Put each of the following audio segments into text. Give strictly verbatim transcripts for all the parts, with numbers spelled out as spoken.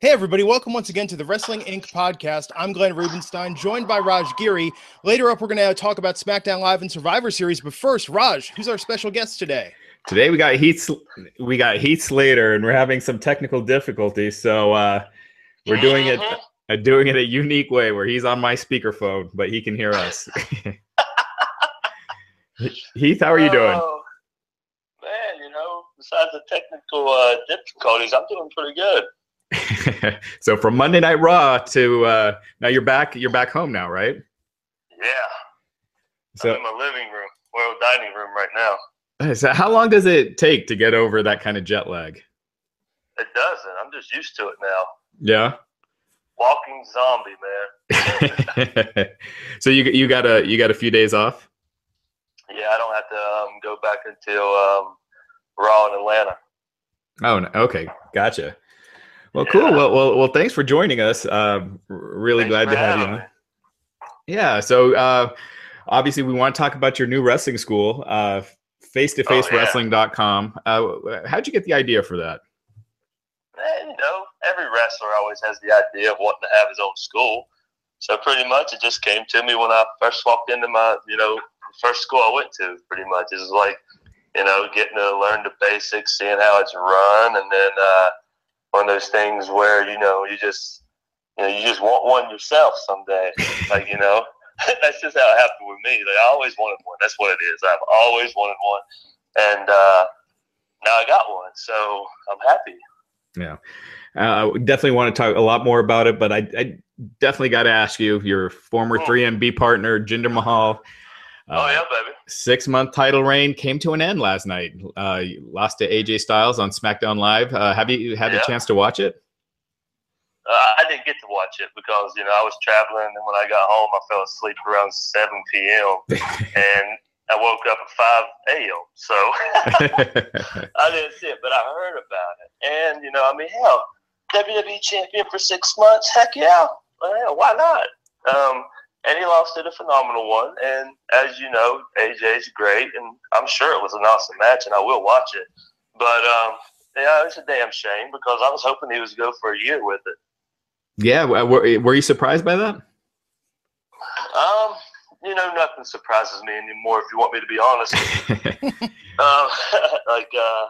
Hey everybody, welcome once again to the Wrestling Incorporated podcast. I'm Glenn Rubenstein, joined by Raj Geary. Later up, we're going to talk about SmackDown Live and Survivor Series, but first, Raj, who's our special guest today? Today we got Heath, we got Heath Slater, and we're having some technical difficulties, so uh, we're doing it uh, doing it a unique way where he's on my speakerphone, but he can hear us. Heath, how are you doing? Oh, man, you know, besides the technical uh, difficulties, I'm doing pretty good. So from Monday Night Raw to uh, now, you're back. You're back home now, right? Yeah. So I'm in my living room, well, dining room right now. So how long does it take to get over that kind of jet lag? It doesn't. I'm just used to it now. Yeah. Walking zombie, man. So you you got a you got a few days off. Yeah, I don't have to um, go back until um, Raw in Atlanta. Oh, okay, gotcha. Well, cool. Yeah. Well, well, well, thanks for joining us. Uh, really thanks glad to have you on. Yeah. So uh, obviously we want to talk about your new wrestling school, uh, face to face wrestling dot com. Uh, how'd you get the idea for that? Man, you know, every wrestler always has the idea of wanting to have his own school. So pretty much it just came to me when I first walked into my, you know, first school I went to pretty much. It was like, you know, getting to learn the basics, seeing how it's run, and then, uh, one of those things where, you know, you just, you know, you just want one yourself someday. Like, you know, that's just how it happened with me. Like, I always wanted one. That's what it is. I've always wanted one. And uh, now I got one. So I'm happy. Yeah. Uh, I definitely want to talk a lot more about it, but I, I definitely got to ask you, your former mm. three M B partner, Jinder Mahal. Uh, oh, yeah, baby. Six-month title reign came to an end last night. Uh, you lost to A J Styles on SmackDown Live. Uh, have you had yeah. a chance to watch it? Uh, I didn't get to watch it because, you know, I was traveling, and when I got home, I fell asleep around seven P M and I woke up at five A M So I didn't see it, but I heard about it. And, you know, I mean, hell, W W E champion for six months? Heck yeah. Well, why not? Um, And he lost it a phenomenal one. And as you know, A J's great. And I'm sure it was an awesome match, and I will watch it. But um, yeah, it's a damn shame because I was hoping he was going to go for a year with it. Yeah. Were, were you surprised by that? Um, you know, nothing surprises me anymore, if you want me to be honest. um, like, uh,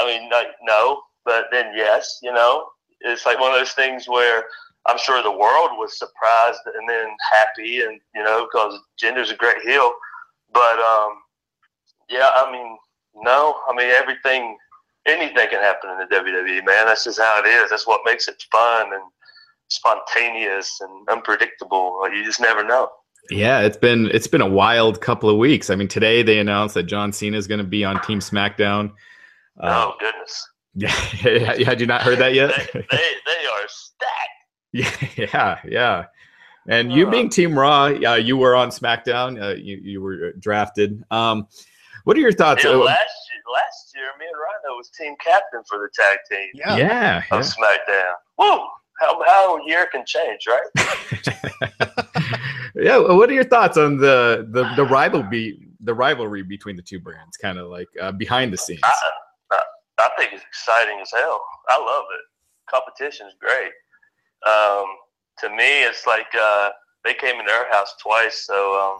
I mean, like, no. But then, yes, you know, it's like one of those things where – I'm sure the world was surprised and then happy, and you know, because Jinder's a great heel. But um, yeah, I mean, no, I mean, everything, anything can happen in the W W E, man. That's just how it is. That's what makes it fun and spontaneous and unpredictable. Like, you just never know. Yeah, it's been it's been a wild couple of weeks. I mean, today they announced that John Cena is going to be on Team SmackDown. Uh, oh goodness! Yeah, had you not heard that yet? they, they they are stacked. Yeah, yeah, yeah. And you being Team Raw, uh, you were on SmackDown. Uh, you you were drafted. Um, what are your thoughts? Yeah, last year, last year, me and Rhino was team captain for the tag team. Yeah, yeah, on yeah. SmackDown. Whoa, how how a year can change, right? Yeah. What are your thoughts on the the the rivalry the rivalry between the two brands? Kind of like uh, behind the scenes. I, I, I think it's exciting as hell. I love it. Competition's great. Um, to me, it's like uh, they came into our house twice, so um,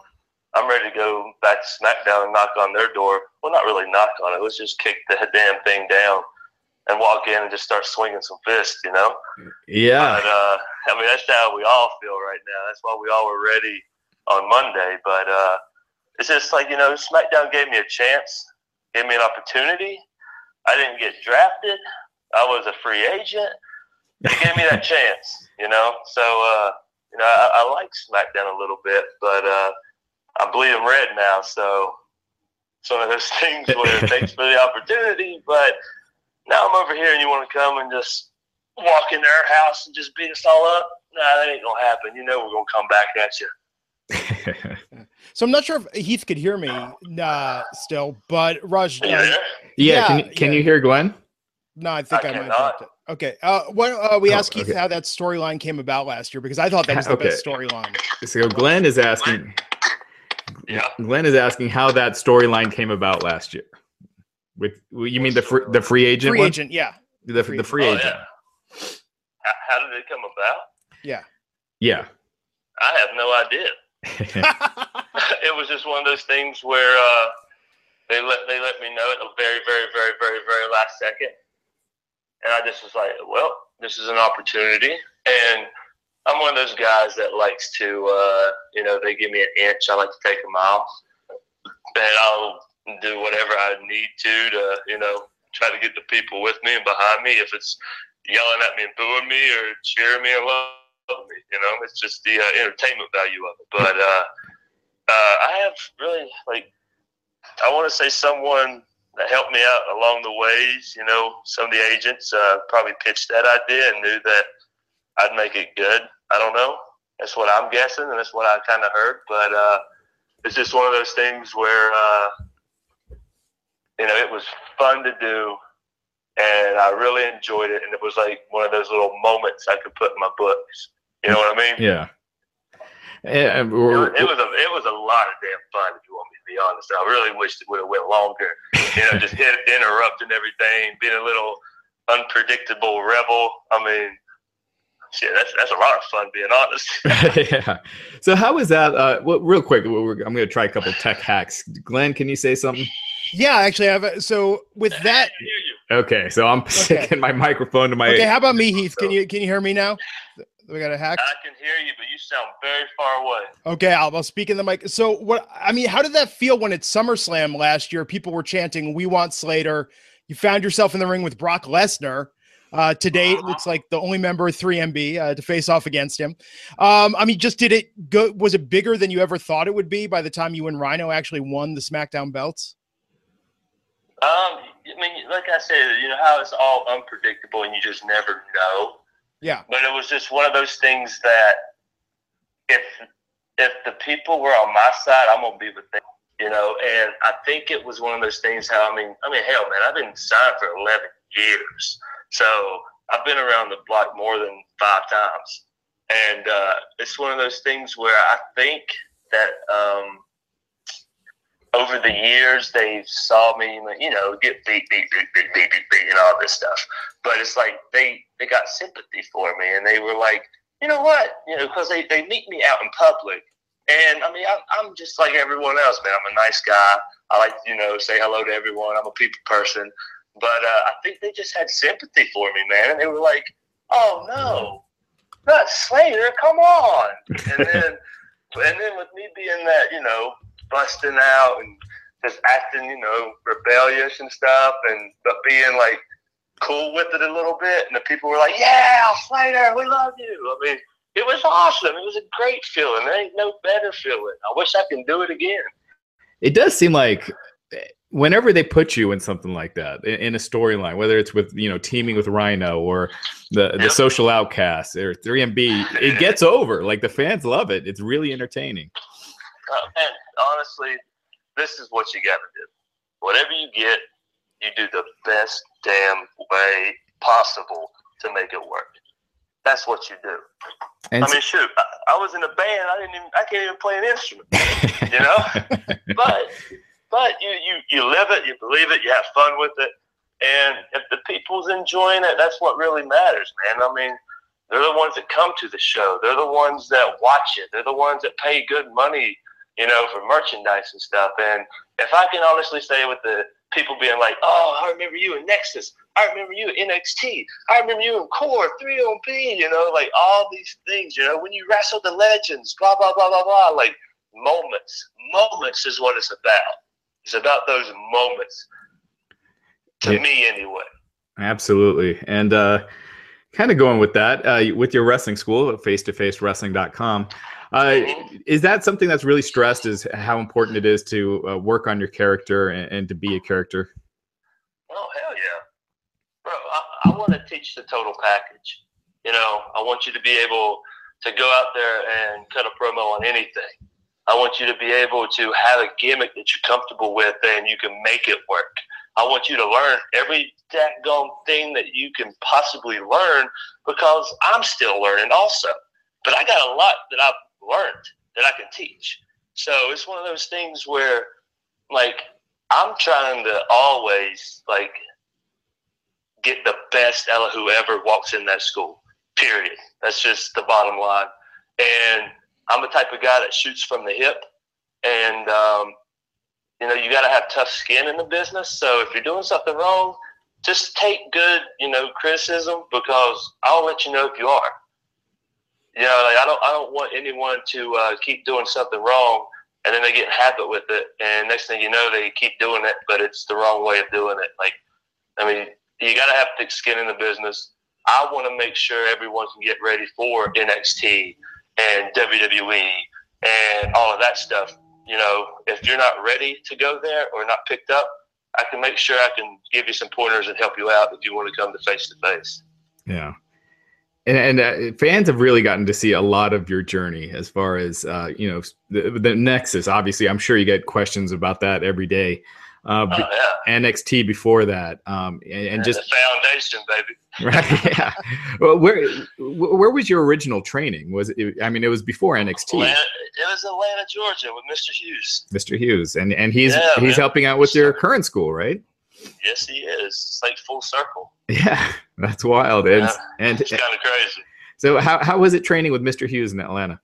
I'm ready to go back to SmackDown and knock on their door. Well, not really knock on it. Let's just kick the damn thing down and walk in and just start swinging some fists, you know? Yeah. But, uh, I mean, that's how we all feel right now. That's why we all were ready on Monday. But uh, it's just like, you know, SmackDown gave me a chance, gave me an opportunity. I didn't get drafted. I was a free agent. They gave me that chance, you know. So, uh, you know, I, I like SmackDown a little bit, but uh, I bleed in red now. So, it's one of those things where thanks for the opportunity, but now I'm over here, and you want to come and just walk into our house and just beat us all up? Nah, that ain't gonna happen. You know, we're gonna come back at you. So I'm not sure if Heath could hear me uh, still, but Raj, yeah, uh, yeah, yeah. Can you, can yeah. you hear Glenn? No, I think I, I might have dropped it. Okay. Uh, why don't uh, we oh, ask Keith okay. how that storyline came about last year, because I thought that was the okay. best storyline. So Glenn is asking yeah. Glenn is asking how that storyline came about last year. With you mean the free, the free agent free one? Agent, yeah. The free the free agent. agent. Oh, how did it come about? Yeah. Yeah. I have no idea. It was just one of those things where uh, they let they let me know at the very, very, very, very, very last second. And I just was like, well, this is an opportunity. And I'm one of those guys that likes to, uh, you know, they give me an inch, I like to take a mile. And I'll do whatever I need to to, you know, try to get the people with me and behind me. If it's yelling at me and booing me or cheering me along. You know, it's just the uh, entertainment value of it. But uh, uh, I have really, like, I want to say someone that helped me out along the ways, you know, some of the agents uh, probably pitched that idea and knew that I'd make it good. I don't know. That's what I'm guessing, and that's what I kind of heard. But uh, it's just one of those things where, uh, you know, it was fun to do. And I really enjoyed it, and it was like one of those little moments I could put in my books. You know what I mean? Yeah. And it, it was a it was a lot of damn fun, if you want me to be honest. I really wished it would have went longer. You know, just hit, interrupting everything, being a little unpredictable rebel. I mean, shit, that's that's a lot of fun, being honest. Yeah. So how was that? Uh, well, real quick, we're, I'm going to try a couple tech hacks. Glenn, can you say something? Yeah, actually, I have. A, so with that. Okay, so I'm sticking okay. my microphone to my. Okay, how about me, Heath? Can you can you hear me now? We got a hack. I can hear you, but you sound very far away. Okay, I'll, I'll speak in the mic. So what? I mean, how did that feel when at SummerSlam last year, people were chanting "We want Slater"? You found yourself in the ring with Brock Lesnar. Uh, today, it looks like the only member of three M B uh, to face off against him. Um, I mean, just did it go? Was it bigger than you ever thought it would be by the time you and Rhino actually won the SmackDown belts? Um, I mean, like I said, you know how it's all unpredictable and you just never know. Yeah. But it was just one of those things that if if the people were on my side, I'm gonna be with them, you know. And I think it was one of those things. How I mean, I mean, hell, man, I've been signed for eleven years, so I've been around the block more than five times. And uh, it's one of those things where I think that. Um, Over the years, they saw me, you know, get beat, beat, beat, beat, beat, beat, beat, and all this stuff. But it's like they, they got sympathy for me, and they were like, you know what? You know, because they, they meet me out in public. And, I mean, I, I'm just like everyone else, man. I'm a nice guy. I like to, you know, say hello to everyone. I'm a people person. But uh, I think they just had sympathy for me, man. And they were like, oh, no, not Slater. Come on. And then, and then with me being that, you know, busting out and just acting, you know, rebellious and stuff, and but being like cool with it a little bit, and the people were like, "Yeah, Slater, we love you." I mean, it was awesome. It was a great feeling. There ain't no better feeling. I wish I could do it again. It does seem like whenever they put you in something like that, in a storyline, whether it's with you know teaming with Rhino or the the yep. Social Outcast or three M B, it gets over. Like the fans love it. It's really entertaining. Uh, man, honestly, this is what you got to do. Whatever you get, you do the best damn way possible to make it work. That's what you do. And I mean, shoot, I, I was in a band. I didn't even. I can't even play an instrument. You know, but but you you you live it, you believe it, you have fun with it, and if the people's enjoying it, that's what really matters, man. I mean. They're the ones that come to the show. They're the ones that watch it. They're the ones that pay good money, you know, for merchandise and stuff. And if I can honestly say with the people being like, oh, I remember you in Nexus. I remember you in N X T. I remember you in Core, three M B, you know, like all these things, you know, when you wrestle the legends, blah, blah, blah, blah, blah. Like moments. Moments is what it's about. It's about those moments. To yeah. me, anyway. Absolutely. And, uh, kind of going with that, uh, with your wrestling school at face to face wrestling dot com, uh, mm-hmm. is that something that's really stressed is how important it is to uh, work on your character and, and to be a character? Oh, hell yeah. Bro, I, I want to teach the total package. You know, I want you to be able to go out there and cut a promo on anything. I want you to be able to have a gimmick that you're comfortable with and you can make it work. I want you to learn every daggone thing that you can possibly learn because I'm still learning also. But I got a lot that I've learned that I can teach. So it's one of those things where, like, I'm trying to always, like, get the best out of whoever walks in that school. period. That's just the bottom line. And I'm the type of guy that shoots from the hip. And, um, you know, you got to have tough skin in the business. So if you're doing something wrong, just take good, you know, criticism, because I'll let you know if you are. You know, like I don't, I don't want anyone to uh, keep doing something wrong, and then they get in habit with it, and next thing you know, they keep doing it, but it's the wrong way of doing it. Like, I mean, you got to have thick skin in the business. I want to make sure everyone can get ready for N X T and W W E and all of that stuff. You know, if you're not ready to go there or not picked up, I can make sure I can give you some pointers and help you out if you want to come to face-to-face. Yeah. And, and uh, fans have really gotten to see a lot of your journey as far as, uh, you know, the, the Nexus. Obviously, I'm sure you get questions about that every day. Uh, oh, yeah. N X T before that. Um, and, and just the foundation, baby. Right, yeah. Well, where where was your original training? Was it, I mean, it was before N X T. Atlanta, it was Atlanta, Georgia with Mister Hughes. Mister Hughes. And and he's yeah, he's man. helping out with your current school, right? Yes, he is. It's like full circle. Yeah, that's wild. Yeah, and, and it's kind of crazy. So how, how was it training with Mister Hughes in Atlanta?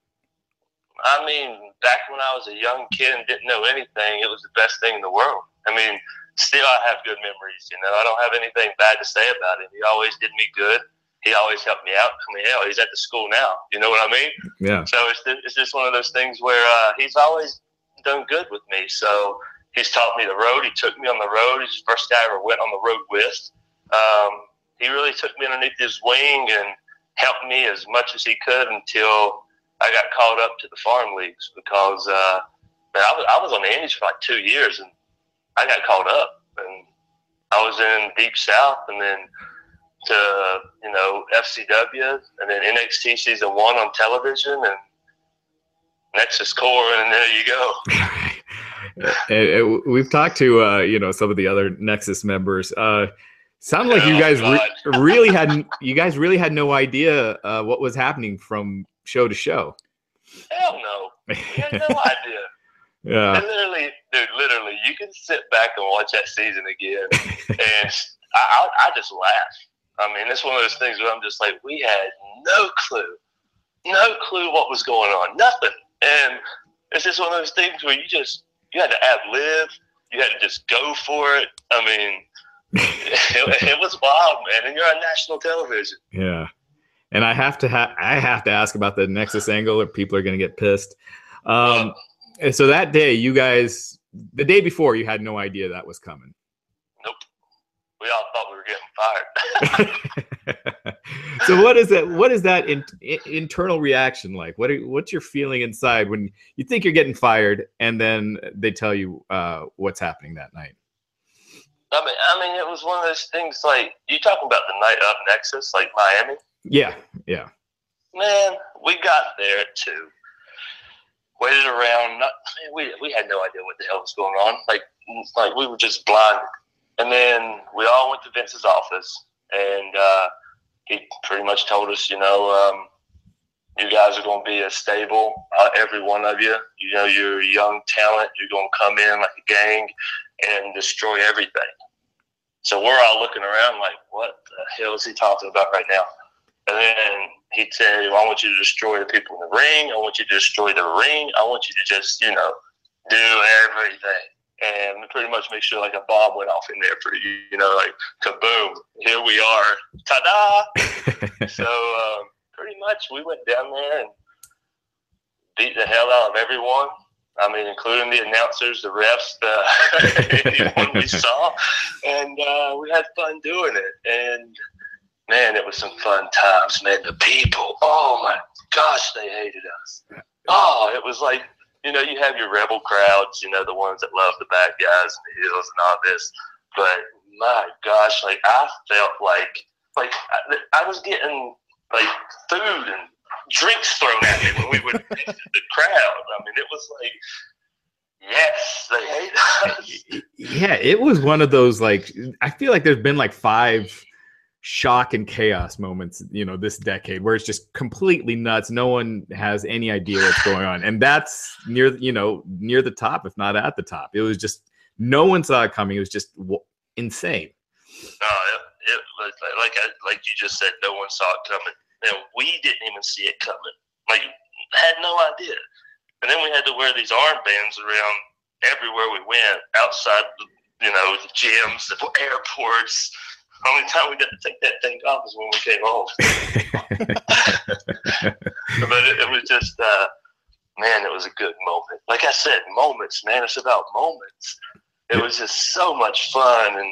I mean, back when I was a young kid and didn't know anything, it was the best thing in the world. I mean, still I have good memories, you know. I don't have anything bad to say about him. He always did me good. He always helped me out. I mean, hell, he's at the school now. You know what I mean? Yeah. So it's it's just one of those things where uh, he's always done good with me. So he's taught me the road. He took me on the road. He's the first guy I ever went on the road with. Um, he really took me underneath his wing and helped me as much as he could until I got called up to the farm leagues, because uh, man, I was I was on the Indies for like two years and I got called up, and I was in Deep South, and then to, you know, F C W, and then N X T season one on television, and Nexus Core, and there you go. and, and we've talked to uh, you know, some of the other Nexus members. Uh, sound like oh, you guys re- really had you guys really had no idea uh, what was happening from show to show. Hell no, we had no idea. Yeah, and literally, dude, literally, you can sit back and watch that season again, and I, I, I just laugh. I mean, it's one of those things where I'm just like, we had no clue, no clue what was going on, nothing. And it's just one of those things where you just, you had to ad-lib, you had to just go for it. I mean, it, it was wild, man, and you're on national television. Yeah, and I have to, ha- I have to ask about the Nexus angle, or people are going to get pissed. Um, um And so that day, you guys, the day before, you had no idea that was coming. Nope. We all thought we were getting fired. So what is that? What is that in, in, internal reaction like? What are, what's your feeling inside when you think you're getting fired, and then they tell you uh, what's happening that night? I mean, I mean, it was one of those things. Like, you talking about the night of Nexus, like Miami? Yeah, yeah. Man, we got there too. Waited around. Not, I mean, we we had no idea what the hell was going on. Like, like we were just blinded. And then we all went to Vince's office, and uh, he pretty much told us, you know, um, you guys are going to be as stable, uh, every one of you. You know, you're young talent. You're going to come in like a gang and destroy everything. So we're all looking around like, what the hell is he talking about right now? And then he'd say, well, I want you to destroy the people in the ring. I want you to destroy the ring. I want you to just, you know, do everything. And pretty much make sure like a bomb went off in there for you. You know, like, kaboom, here we are. Ta-da! So um, pretty much we went down there and beat the hell out of everyone. I mean, including the announcers, the refs, the anyone we saw. And uh, we had fun doing it. And man, it was some fun times, man. The people, oh my gosh, they hated us. Oh, it was like, you know, you have your rebel crowds, you know, the ones that love the bad guys and the heels and all this. But my gosh, like I felt like, like I, I was getting like food and drinks thrown at me when we would the crowd. I mean, it was like, yes, they hate us. Yeah, it was one of those, like, I feel like there's been like five shock and chaos moments, you know, this decade where it's just completely nuts. No one has any idea what's going on, and that's near, you know, near the top, if not at the top. It was just, no one saw it coming. It was just w- insane. No, uh, it, it like, like I, like you just said, no one saw it coming. Now, we didn't even see it coming. Like, had no idea. And then we had to wear these armbands around everywhere we went, outside, the, you know, the gyms, the airports. The only time we got to take that thing off is when we came home. But it, it was just, uh, man, it was a good moment. Like I said, moments, man. It's about moments. It was just so much fun, and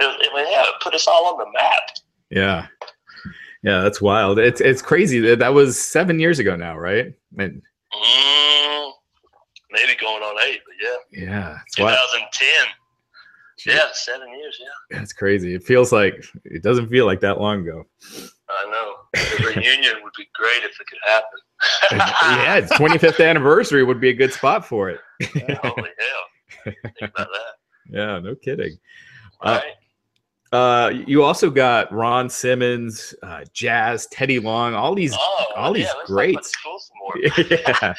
it, it, yeah, it put us all on the map. Yeah. Yeah, that's wild. It's it's crazy. That that was seven years ago now, right? And, mm, maybe going on eight, but yeah. Yeah. twenty ten. Jeez. Yeah, seven years, yeah. That's crazy. It feels like, it doesn't feel like that long ago. I know. The reunion would be great if it could happen. Yeah, its twenty-fifth anniversary would be a good spot for it. Yeah, holy hell. Think about that. Yeah, no kidding. All uh, right. Uh, you also got Ron Simmons, uh, Jazz, Teddy Long, all these, oh, all yeah, these greats. Cool yeah. Yeah.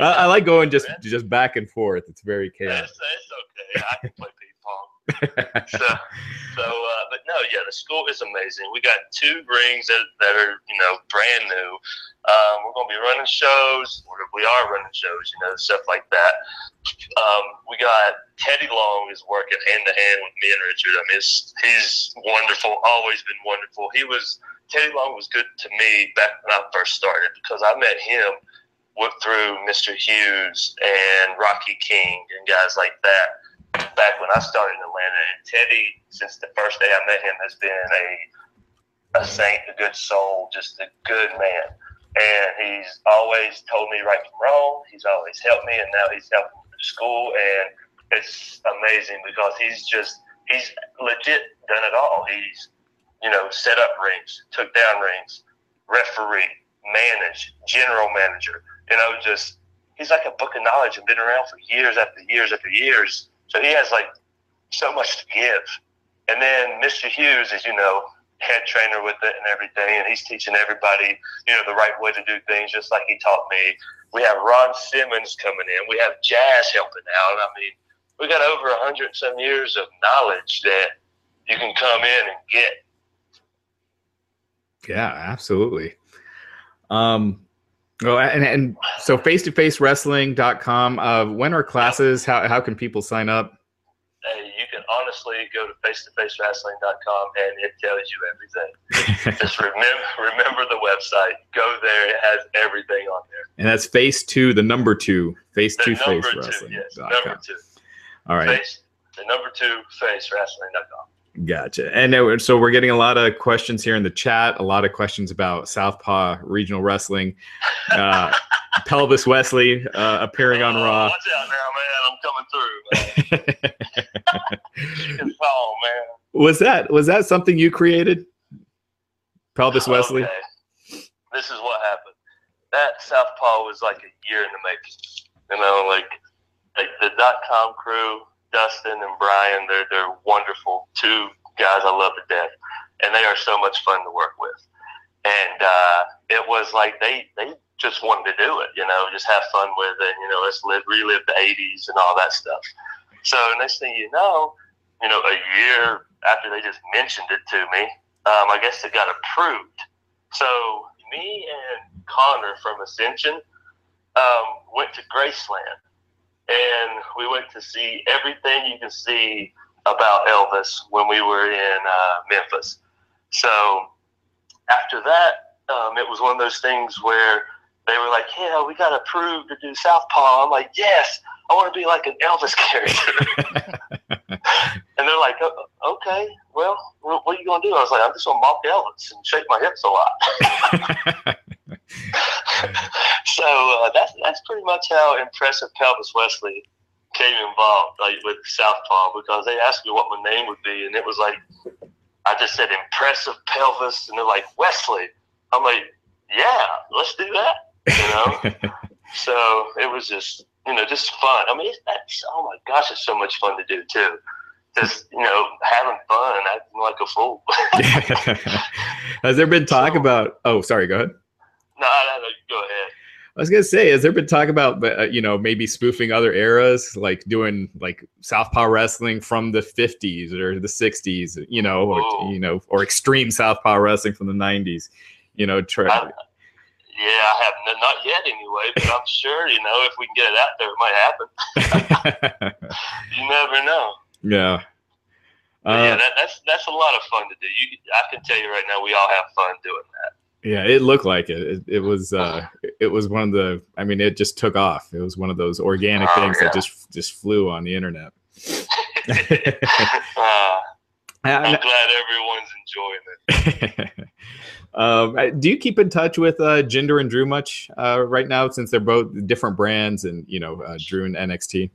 I, I like going just, just back and forth. It's very chaotic. It's, it's okay. I can play ping pong. so, so, uh, but no, yeah, the school is amazing. We got two rings that, that are, you know, brand new. Um, we're going to be running shows. We're, we are running shows, you know, stuff like that. Um, we got Teddy Long is working hand to hand with me and Richard. I mean, it's, he's wonderful, always been wonderful. He was, Teddy Long was good to me back when I first started because I met him with, through Mister Hughes and Rocky King and guys like that back when I started in Atlanta. And Teddy, since the first day I met him, has been a, a saint, a good soul, just a good man. And he's always told me right from wrong. He's always helped me, and now he's helping me through school. And it's amazing because he's just, he's legit done it all. He's, you know, set up rings, took down rings, referee, managed, general manager. You know, just, he's like a book of knowledge and been around for years after years after years. So he has, like, so much to give. And then Mister Hughes, as you know, head trainer with it and everything, and he's teaching everybody, you know, the right way to do things, just like he taught me. We have Ron Simmons coming in. We have Jazz helping out. I mean, we got over a hundred and some years of knowledge that you can come in and get. Yeah, absolutely. Um, oh, and, and so face to face wrestling dot com, uh, when are classes? How, how can people sign up? Hey, you can honestly go to face to face wrestling dot com and it tells you everything. Just remember remember the website. Go there. It has everything on there. And that's face two, the number two, face the two, face two, wrestling. Yes, number two. All right. Face, the number two, face wrestling dot com. Gotcha. And so we're getting a lot of questions here in the chat, a lot of questions about Southpaw Regional Wrestling. Uh, Pelvis Wesley uh, appearing on oh, Raw. Watch out now, man. I'm coming through, man. Oh, man. Was that was that something you created, Pelvis oh, Wesley? Okay. This is what happened. That Southpaw was like a year in the making. You know, like, like the dot com crew, Dustin and Brian. They're they're wonderful. Two guys I love to death, and they are so much fun to work with. And uh, it was like they they just wanted to do it. You know, just have fun with it. You know, let's live relive the eighties and all that stuff. So next thing you know, you know, a year after they just mentioned it to me, um, I guess it got approved. So me and Connor from Ascension um, went to Graceland, and we went to see everything you can see about Elvis when we were in uh, Memphis. So after that, um, it was one of those things where they were like, yeah, we got approved to do Southpaw. I'm like, yes, I want to be like an Elvis character. And they're like, oh, okay, well, what are you going to do? I was like, I'm just going to mock Elvis and shake my hips a lot. So uh, that's, that's pretty much how impressive Pelvis Wesley came involved, like, with Southpaw, because they asked me what my name would be, and it was like, I just said impressive Pelvis, and they're like, Wesley. I'm like, yeah, let's do that, you know? So it was just, you know, just fun. I mean, that's, oh my gosh, it's so much fun to do too. Just, you know, having fun and acting like a fool. Has there been talk so, about, oh, sorry, go ahead. No, no, no, go ahead. I was going to say, has there been talk about, uh, you know, maybe spoofing other eras, like doing like Southpaw wrestling from the fifties or the sixties, you know, or, you know, or extreme Southpaw wrestling from the nineties? you know, trade. Yeah, I have n- not yet anyway, but I'm sure, you know, if we can get it out there, it might happen. You never know. Yeah. Uh, yeah, that, that's that's a lot of fun to do. You, I can tell you right now, we all have fun doing that. Yeah, it looked like it. It, it was uh, it was one of the. I mean, it just took off. It was one of those organic oh, things yeah. that just just flew on the internet. uh, I'm glad everyone's enjoying it. um, do you keep in touch with uh, Jinder and Drew much uh, right now, since they're both different brands, and you know, uh, Drew and N X T?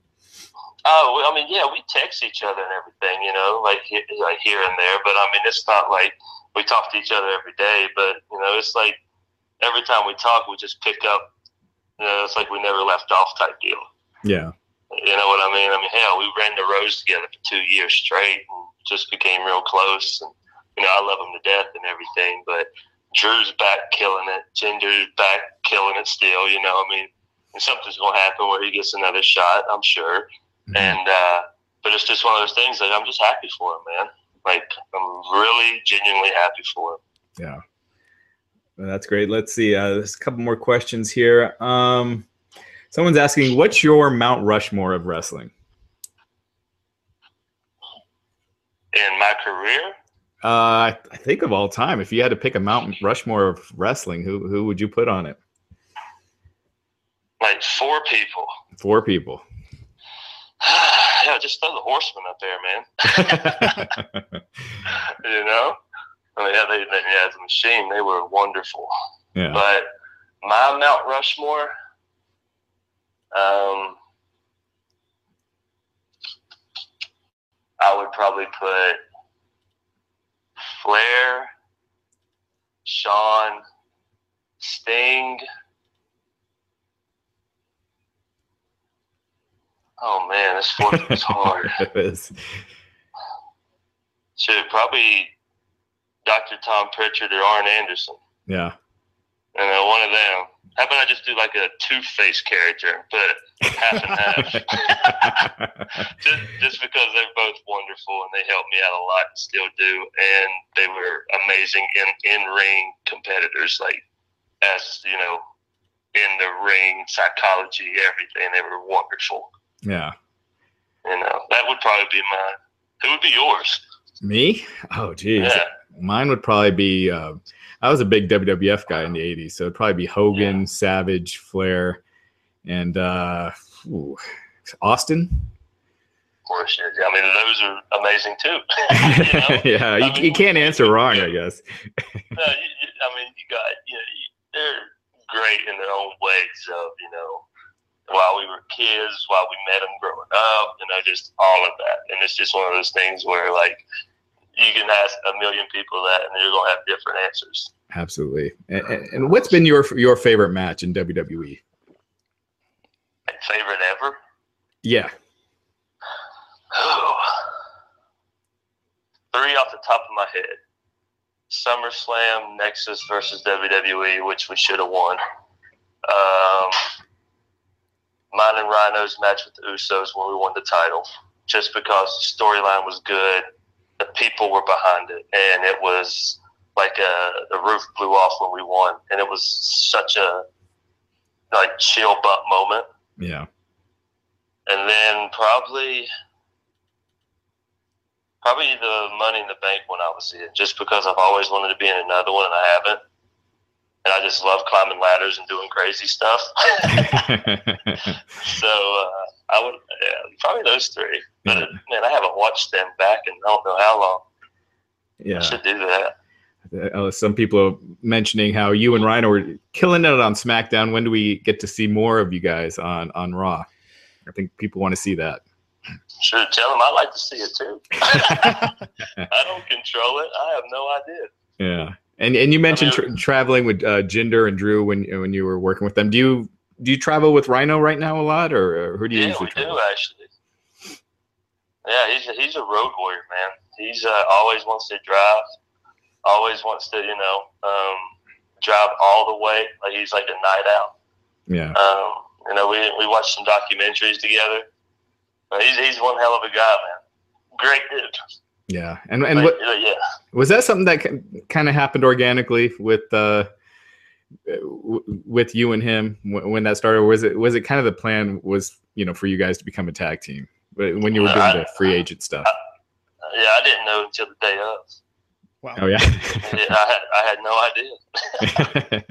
Oh, I mean, yeah, we text each other and everything, you know, like, like here and there. But, I mean, it's not like we talk to each other every day. But, you know, it's like every time we talk, we just pick up, you know, it's like we never left off type deal. Yeah. You know what I mean? I mean, hell, we ran the roads together for two years straight and just became real close. And, you know, I love him to death and everything. But Drew's back killing it. Jinder's back killing it still, you know. I mean, and something's going to happen where he gets another shot, I'm sure. And uh, but it's just one of those things that I'm just happy for him, man. Like, I'm really genuinely happy for him. Yeah, well, that's great. Let's see. Uh, there's a couple more questions here. Um, someone's asking, what's your Mount Rushmore of wrestling? In my career, uh, I think of all time. If you had to pick a Mount Rushmore of wrestling, who who would you put on it? Like four people. Four people. Yeah, just throw the Horsemen up there, man. You know, I mean, yeah, they, they, yeah, as a machine, they were wonderful. Yeah. But my Mount Rushmore, um, I would probably put Flair, Shawn, Sting. Oh, man, this fourth was hard. It is. So probably Doctor Tom Pritchard or Arn Anderson. Yeah. And uh, one of them. How about I just do like a two-face character, but half and half. just, just because they're both wonderful and they helped me out a lot and still do. And they were amazing in, in-ring competitors, like, as, you know, in the ring, psychology, everything. They were wonderful. Yeah. You know, that would probably be mine. Who would be yours? Me? Oh, geez. Yeah. Mine would probably be, uh, I was a big W W F guy in the eighties, so it'd probably be Hogan, yeah. Savage, Flair, and uh, ooh, Austin. Of course, yeah. I mean, those are amazing too. You know? Yeah, you, mean, you can't answer wrong, I guess. No, you, I mean, you got, you know, you, they're great in their own ways of, you know, while we were kids, while we met them growing up, you know, just all of that. And it's just one of those things where, like, you can ask a million people that, and they're going to have different answers. Absolutely. And, and, and what's been your your favorite match in W W E? Favorite ever? Yeah. Oh. Three off the top of my head. SummerSlam, Nexus versus W W E, which we should have won. Um... Mine and Rhino's match with the Usos when we won the title, just because the storyline was good, the people were behind it, and it was like a, the roof blew off when we won, and it was such a like chill butt moment. Yeah. And then probably, probably the Money in the Bank when I was in, just because I've always wanted to be in another one and I haven't. And I just love climbing ladders and doing crazy stuff. So uh, I would yeah, probably those three. But yeah. Man, I haven't watched them back in I don't know how long. Yeah, I should do that. Uh, some people are mentioning how you and Rhino were killing it on SmackDown. When do we get to see more of you guys on, on Raw? I think people want to see that. Sure, tell them I like to see it too. I don't control it. I have no idea. Yeah. And and you mentioned tra- traveling with uh, Jinder and Drew when when you were working with them. Do you do you travel with Rhino right now a lot, or, or who do you yeah, usually travel with? Yeah, we do, actually. Yeah, he's a, he's a road warrior, man. He's uh, always wants to drive, always wants to, you know, um, drive all the way. Like, he's like a night out. Yeah. Um, you know, we we watched some documentaries together. But he's he's one hell of a guy, man. Great dude. Yeah, and and what, yeah. was that something that kind of happened organically with uh, w- with you and him w- when that started? Was it was it kind of the plan was, you know, for you guys to become a tag team when you were doing I, the free agent stuff? I, I, yeah, I didn't know until the day of. Wow. Oh yeah. yeah I, I had no idea.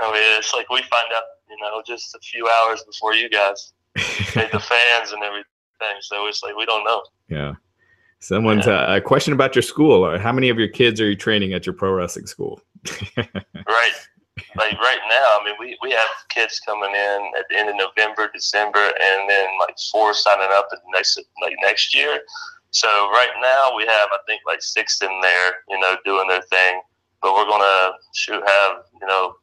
I mean, it's like we find out, you know, just a few hours before you guys, made the fans and everything. So it's like we don't know. Yeah. Someone's yeah. Uh, a question about your school. How many of your kids are you training at your pro wrestling school? Right. Like right now, I mean, we, we have kids coming in at the end of November, December, and then like four signing up in next like next year. So right now we have, I think, like six in there, you know, doing their thing. But we're going to shoot have, you know,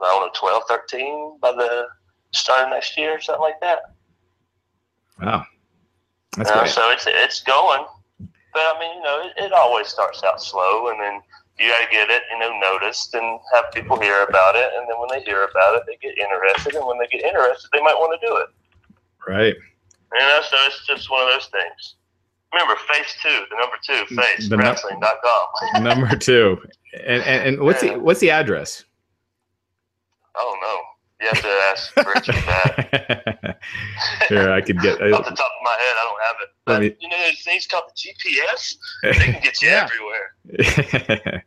I don't know, twelve, thirteen by the start of next year or something like that. Wow. That's uh, so it's it's going. But, I mean, you know, it, it always starts out slow, and then you got to get it, you know, noticed and have people hear about it. And then when they hear about it, they get interested. And when they get interested, they might want to do it. Right. You know, so it's just one of those things. Remember, face two, the number two, face, the wrestling dot com. Number two. And, and, and what's, yeah. the, what's the address? Oh, no. You have to ask Richard that. Sure, I could get I, off the top of my head. I don't have it. But me, you know, there's things called the G P S. They can get you yeah. everywhere.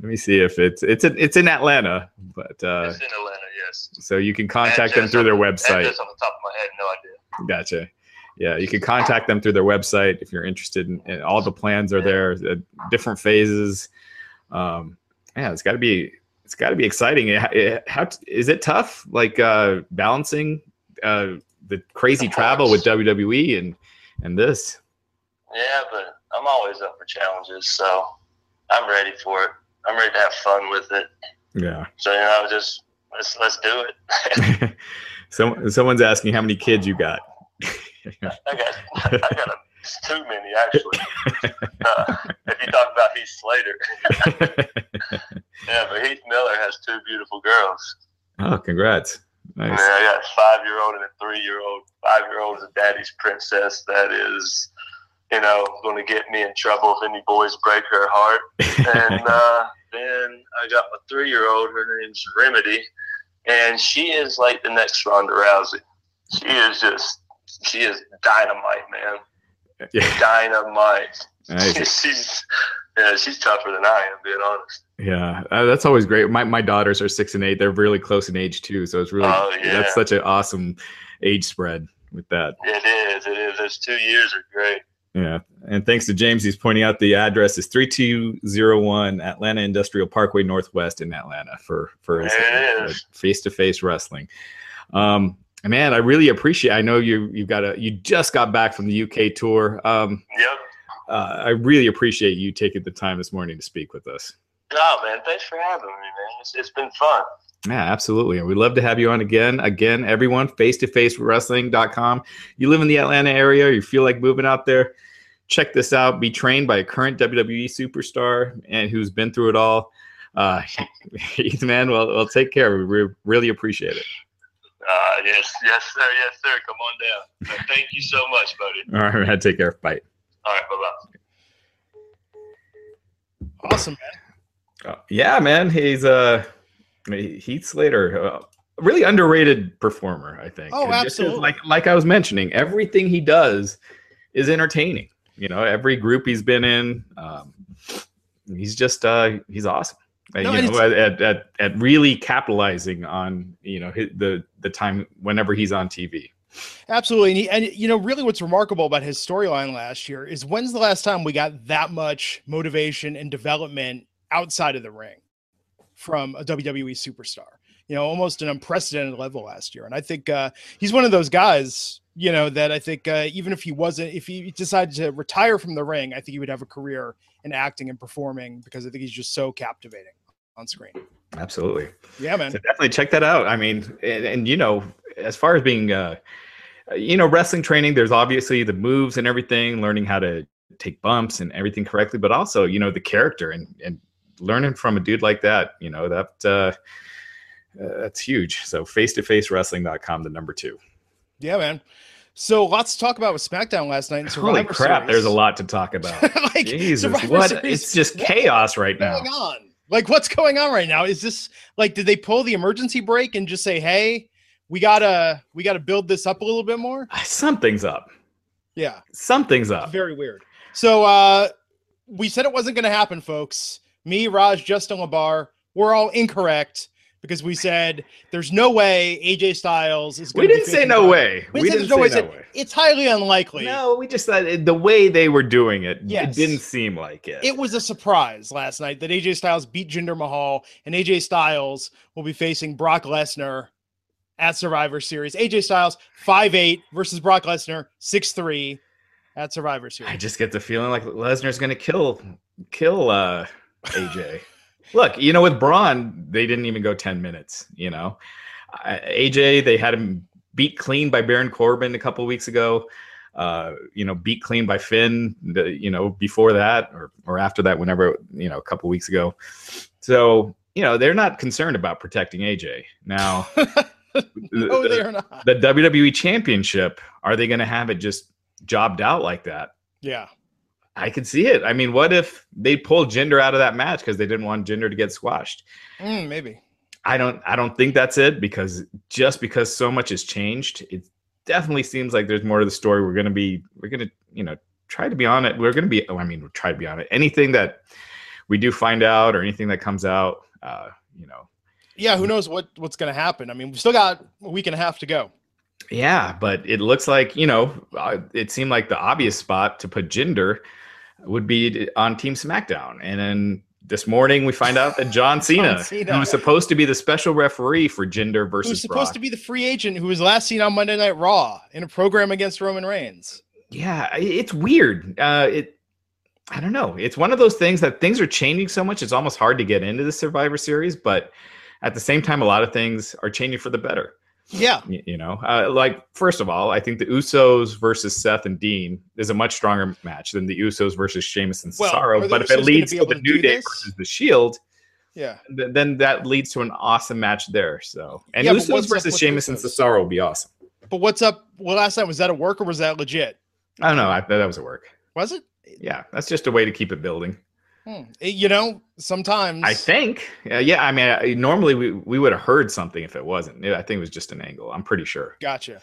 Let me see if it's it's in, it's in Atlanta, but uh, it's in Atlanta, yes. So you can contact them through their website. Just off the top of my head, no idea. Gotcha. Yeah, you can contact them through their website if you're interested. In, in all the plans are there, uh, different phases. Um, yeah, it's got to be. It's got to be exciting. It, it, how, is it tough, like uh, balancing uh, the crazy travel with W W E and, and this? Yeah, but I'm always up for challenges, so I'm ready for it. I'm ready to have fun with it. Yeah. So, you know, just let's let's do it. Some, someone's asking how many kids you got. I got, I got a, too many, actually. Uh, if you talk about Heath Slater. Yeah, but Heath Miller has two beautiful girls. Oh, congrats. Nice. Yeah, I got a five-year-old and a three-year-old. Five-year-old is a daddy's princess that is, you know, going to get me in trouble if any boys break her heart. And uh, then I got my three-year-old. Her name's Remedy. And she is like the next Ronda Rousey. She is just, she is dynamite, man. Yeah. Dynamite. Nice. She's... Yeah, she's tougher than I am, being honest. Yeah, uh, that's always great. My my daughters are six and eight. They're really close in age, too. So it's really, oh, yeah. that's such an awesome age spread with that. It is, it is. Those two years are great. Yeah, and thanks to James, he's pointing out the address is thirty-two oh one Atlanta Industrial Parkway Northwest in Atlanta for, for face-to-face wrestling. Um, man, I really appreciate it. I know you, you've got a, you just got back from the U K tour. Um, yep. Uh, I really appreciate you taking the time this morning to speak with us. Oh, man, thanks for having me, man. It's, it's been fun. Yeah, absolutely. And we'd love to have you on again. Again, everyone, face to face wrestling dot com. You live in the Atlanta area, you feel like moving out there, check this out. Be trained by a current W W E superstar and who's been through it all. Uh, Heath, man, well, well, take care. We re- really appreciate it. Uh, yes, yes, sir. Yes, sir. Come on down. So thank you so much, buddy. All right, take care. Bye. All right, bye-bye. Awesome, man. Uh, yeah, man. He's uh, Heath Slater, uh, really underrated performer, I think. Oh, and absolutely. Is, like like I was mentioning, everything he does is entertaining. You know, every group he's been in, um, he's just uh, he's awesome. No, you know, at, at at really capitalizing on, you know, his, the the time whenever he's on T V. Absolutely. And, he, and, you know, really what's remarkable about his storyline last year is when's the last time we got that much motivation and development outside of the ring from a W W E superstar, you know, almost an unprecedented level last year. And I think uh, he's one of those guys, you know, that I think uh, even if he wasn't, if he decided to retire from the ring, I think he would have a career in acting and performing because I think he's just so captivating on screen. Absolutely. Yeah, man. So definitely check that out. I mean, and, and you know, as far as being, uh, you know, wrestling training, there's obviously the moves and everything, learning how to take bumps and everything correctly, but also, you know, the character and, and learning from a dude like that, you know, that uh, uh, that's huge. So face to face wrestling dot com, the number two. Yeah, man. So lots to talk about with SmackDown last night. And Survivor Holy crap, Series. There's a lot to talk about. Like, Jesus, what? Series. It's just chaos right now. What's going on? Like, what's going on right now? Is this like, did they pull the emergency brake and just say, hey, we gotta, we gotta build this up a little bit more? Something's up. Yeah. Something's up. It's very weird. So, uh, we said it wasn't going to happen, folks. Me, Raj, Justin Labar, we're all incorrect because we said there's no way A J Styles is going to be. We didn't say no way. We didn't say no way. It's highly unlikely. No, we just thought the way they were doing it, yes, it didn't seem like it. It was a surprise last night that A J Styles beat Jinder Mahal, and A J Styles will be facing Brock Lesnar at Survivor Series. A J Styles, five eight versus Brock Lesnar, six three. At Survivor Series. I just get the feeling like Lesnar's going to kill kill uh, A J. Look, you know, with Braun, they didn't even go ten minutes, you know. Uh, A J, they had him beat clean by Baron Corbin a couple weeks ago. Uh, you know, beat clean by Finn, you know, before that or, or after that, whenever, you know, a couple weeks ago. So, you know, they're not concerned about protecting A J. Now, no, the, they're not. The W W E Championship, are they going to have it just jobbed out like that? Yeah, I could see it. I mean, what if they pulled Jinder out of that match because they didn't want Jinder to get squashed? Mm, maybe. I don't. I don't think that's it, because just because so much has changed, it definitely seems like there's more to the story. We're gonna be. We're gonna, you know, try to be on it. We're gonna be. Oh, I mean, we'll try to be on it. Anything that we do find out or anything that comes out, uh, you know. Yeah, who knows what what's gonna happen? I mean, we've still got a week and a half to go. Yeah, but it looks like, you know, it seemed like the obvious spot to put Jinder would be on Team SmackDown. And then this morning we find out that John Cena, John Cena. who was supposed to be the special referee for Jinder versus Who's supposed Brock, to be the free agent who was last seen on Monday Night Raw in a program against Roman Reigns. Yeah, it's weird. Uh, it, I don't know. It's one of those things that things are changing so much, it's almost hard to get into the Survivor Series. But at the same time, a lot of things are changing for the better. Yeah. You know, uh, like, first of all, I think the Usos versus Seth and Dean is a much stronger match than the Usos versus Sheamus and Cesaro. Well, but if it leads to the New Day versus the Shield, yeah, th then that leads to an awesome match there. So, and yeah, Usos versus Sheamus and Cesaro would be awesome. But what's up? Well, last time, was that a work or was that legit? I don't know. I thought that was a work. Was it? Yeah. That's just a way to keep it building. Hmm. You know, sometimes I think, uh, yeah, I mean, I, normally we, we would have heard something if it wasn't. I think it was just an angle. I'm pretty sure. Gotcha.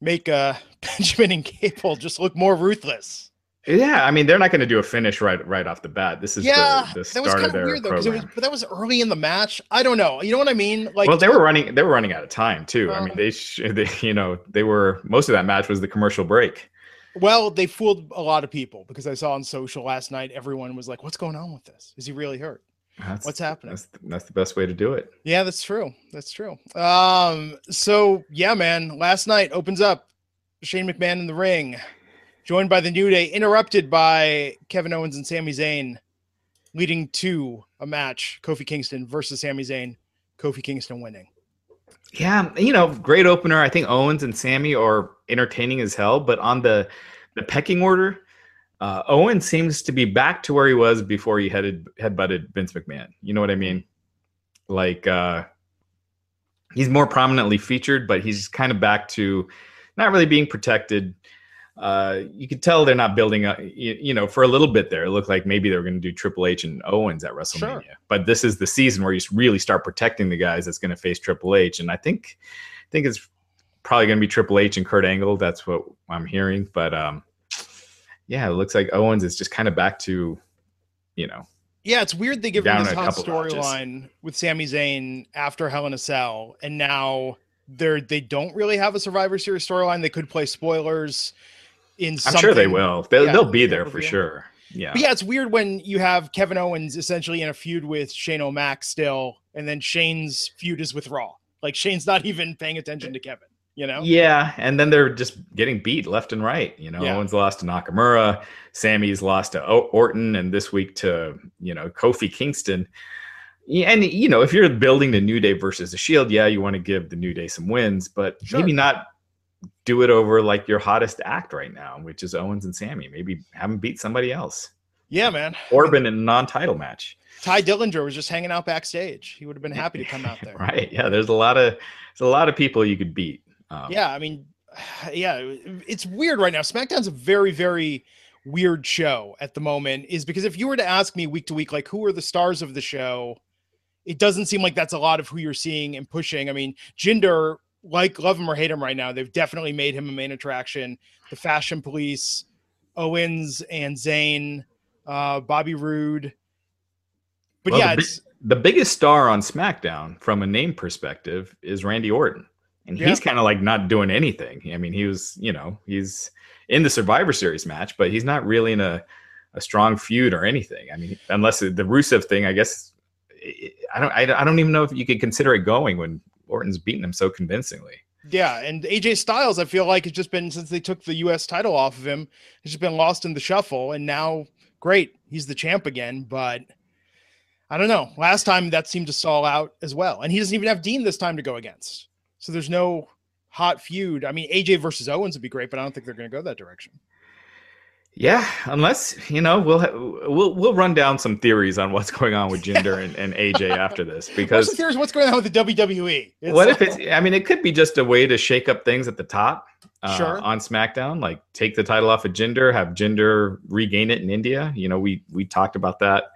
Make uh, Benjamin and Gable just look more ruthless. Yeah, I mean, they're not going to do a finish right right off the bat. This is yeah, the, the start that was of their weird, though, program. It was, but that was early in the match. I don't know. You know what I mean? Like, well, they were running. They were running out of time too. Um, I mean, they, sh they, you know, they were. Most of that match was the commercial break. Well, they fooled a lot of people, because I saw on social last night, everyone was like, what's going on with this? Is he really hurt? That's, what's happening? That's, that's the best way to do it. Yeah, that's true. That's true. Um, so, yeah, man, last night opens up Shane McMahon in the ring, joined by the New Day, interrupted by Kevin Owens and Sami Zayn, leading to a match, Kofi Kingston versus Sami Zayn, Kofi Kingston winning. Yeah, you know, great opener. I think Owens and Sammy are entertaining as hell, but on the the pecking order, uh, Owen seems to be back to where he was before he headed headbutted Vince McMahon. You know what I mean? Like, uh, he's more prominently featured, but he's kind of back to not really being protected. Uh, you could tell they're not building up, you, you know, for a little bit there. It looked like maybe they were going to do Triple H and Owens at WrestleMania. Sure. But this is the season where you really start protecting the guys that's going to face Triple H. And I think, I think it's probably going to be Triple H and Kurt Angle. That's what I'm hearing. But um, yeah, it looks like Owens is just kind of back to, you know. Yeah, it's weird they give him this hot storyline with Sami Zayn after Hell in a Cell. And now they're, they don't really have a Survivor Series storyline. They could play spoilers. In I'm sure they will. They'll, yeah, they'll be there for sure. Yeah. But yeah, it's weird when you have Kevin Owens essentially in a feud with Shane O'Mac still, and then Shane's feud is with Raw. Like, Shane's not even paying attention to Kevin, you know? Yeah, and then they're just getting beat left and right. You know, yeah. Owens lost to Nakamura. Sammy's lost to o Orton, and this week to, you know, Kofi Kingston. And, you know, if you're building the New Day versus the Shield, yeah, you want to give the New Day some wins, but sure, maybe not do it over like your hottest act right now, which is Owens and Sammy. Maybe have them beat somebody else. Yeah, man. Orban in a non-title match. Ty Dillinger was just hanging out backstage. He would have been happy to come out there. Right. Yeah. There's a lot of, there's a lot of people you could beat. Um, yeah. I mean, yeah, it's weird right now. SmackDown's a very, very weird show at the moment is because if you were to ask me week to week, like, who are the stars of the show, it doesn't seem like that's a lot of who you're seeing and pushing. I mean, Jinder, like, love him or hate him right now, they've definitely made him a main attraction. The Fashion Police, Owens and Zayn, uh, Bobby Roode. But well, yeah, the, it's, the biggest star on SmackDown from a name perspective is Randy Orton. And yeah. he's kind of like not doing anything. I mean, he was, you know, he's in the Survivor Series match, but he's not really in a, a strong feud or anything. I mean, unless the Rusev thing, I guess, I don't, I don't even know if you could consider it going when Orton's beating him so convincingly. Yeah, and A J Styles, I feel like it's just been, since they took the U S title off of him, it's just been lost in the shuffle, and now, great, he's the champ again, but I don't know. Last time, that seemed to stall out as well, and he doesn't even have Dean this time to go against, so there's no hot feud. I mean, A J versus Owens would be great, but I don't think they're going to go that direction. Yeah, unless, you know, we'll we'll we'll run down some theories on what's going on with Jinder and, and A J after this, because what's the theories, what's going on with the W W E? It's what like, if it's? I mean, it could be just a way to shake up things at the top, uh, sure. on SmackDown, like take the title off of Jinder, have Jinder regain it in India. You know, we we talked about that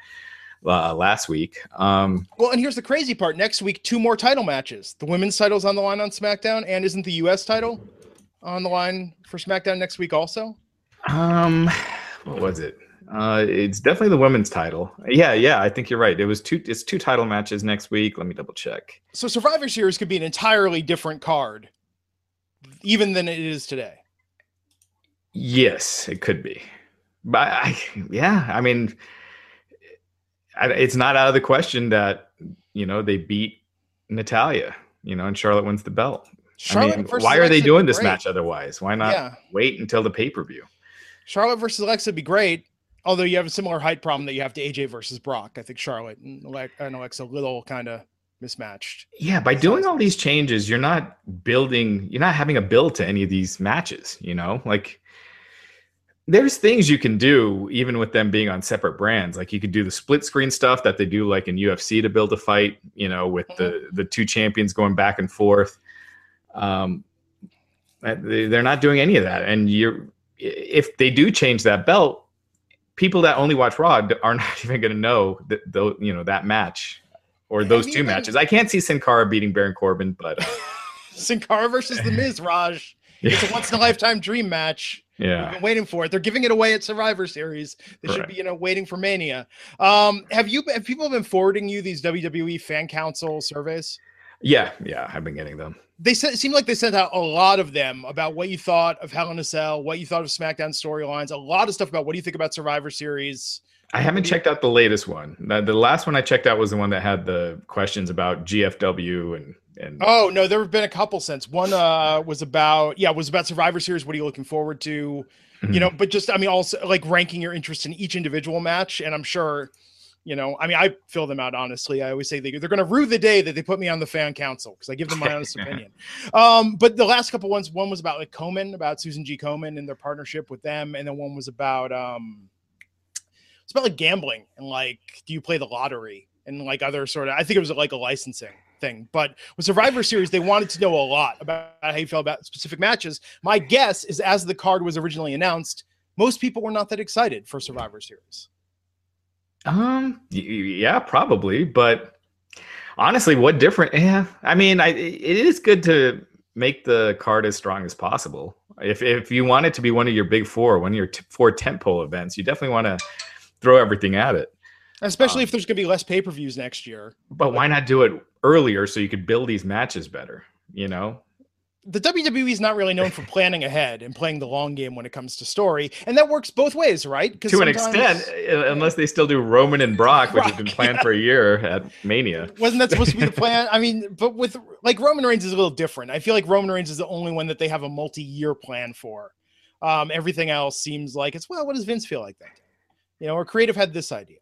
uh, last week. Um, well, and here's the crazy part: next week, two more title matches. The women's title's on the line on SmackDown, and isn't the U S title on the line for SmackDown next week also? Um, what was it? Uh, it's definitely the women's title. Yeah, yeah, I think you're right. It was two. It's two title matches next week. Let me double check. So Survivor Series could be an entirely different card, even than it is today. Yes, it could be. But I, yeah, I mean, it's not out of the question that, you know, they beat Natalya, you know, and Charlotte wins the belt. Charlotte I mean, versus why are Alexa they doing this great. match otherwise? Why not yeah. wait until the pay per view? Charlotte versus Alexa would be great, although you have a similar height problem that you have to A J versus Brock. I think Charlotte and Alexa a little kind of mismatched. Yeah, by doing all these changes, you're not building, you're not having a build to any of these matches, you know? Like, there's things you can do, even with them being on separate brands. Like, you could do the split screen stuff that they do, like, in U F C to build a fight, you know, with the, the two champions going back and forth. Um, they're not doing any of that, and you're... if they do change that belt, people that only watch Raw are not even going to know that, though, you know, that match or those I mean, two matches. I can't see Sin Cara beating Baron Corbin, but uh, Sin Cara versus The Miz, Raj. Yeah. It's a once in a lifetime dream match. Yeah, we've been waiting for it. They're giving it away at Survivor Series. They Correct. should be, you know, waiting for Mania. Um, have you? Have people been forwarding you these W W E Fan Council surveys? Yeah, yeah, I've been getting them. They sent, seemed like they sent out a lot of them about what you thought of Hell in a Cell, what you thought of SmackDown storylines, a lot of stuff about what do you think about Survivor Series. I haven't checked out the latest one. The, the last one I checked out was the one that had the questions about G F W and and. Oh no, there have been a couple since. One uh, was about yeah, was about Survivor Series. What are you looking forward to? Mm-hmm. You know, but just I mean, also like ranking your interest in each individual match, and I'm sure. You know, I mean, I fill them out honestly. I always say they, they're going to rue the day that they put me on the fan council because I give them my honest opinion. Um, but the last couple ones, one was about like Komen, about Susan G. Komen and their partnership with them, and then one was about um, it's about like gambling and like do you play the lottery and like other sort of. I think it was like a licensing thing. But with Survivor Series, they wanted to know a lot about how you felt about specific matches. My guess is, as the card was originally announced, most people were not that excited for Survivor Series. Um, yeah, probably, but honestly, what different? Yeah, I mean, I it is good to make the card as strong as possible. If if you want it to be one of your big four, one of your t- four tentpole events, you definitely want to throw everything at it. Especially um, if there's going to be less pay-per-views next year. But like, why not do it earlier so you could build these matches better, you know? The W W E is not really known for planning ahead and playing the long game when it comes to story. And that works both ways, right? To an extent, unless they still do Roman and Brock, which has been planned yeah. for a year at Mania. Wasn't that supposed to be the plan? I mean, but with like Roman Reigns is a little different. I feel like Roman Reigns is the only one that they have a multi-year plan for. Um, everything else seems like it's, well, what does Vince feel like that day? You know, or creative had this idea.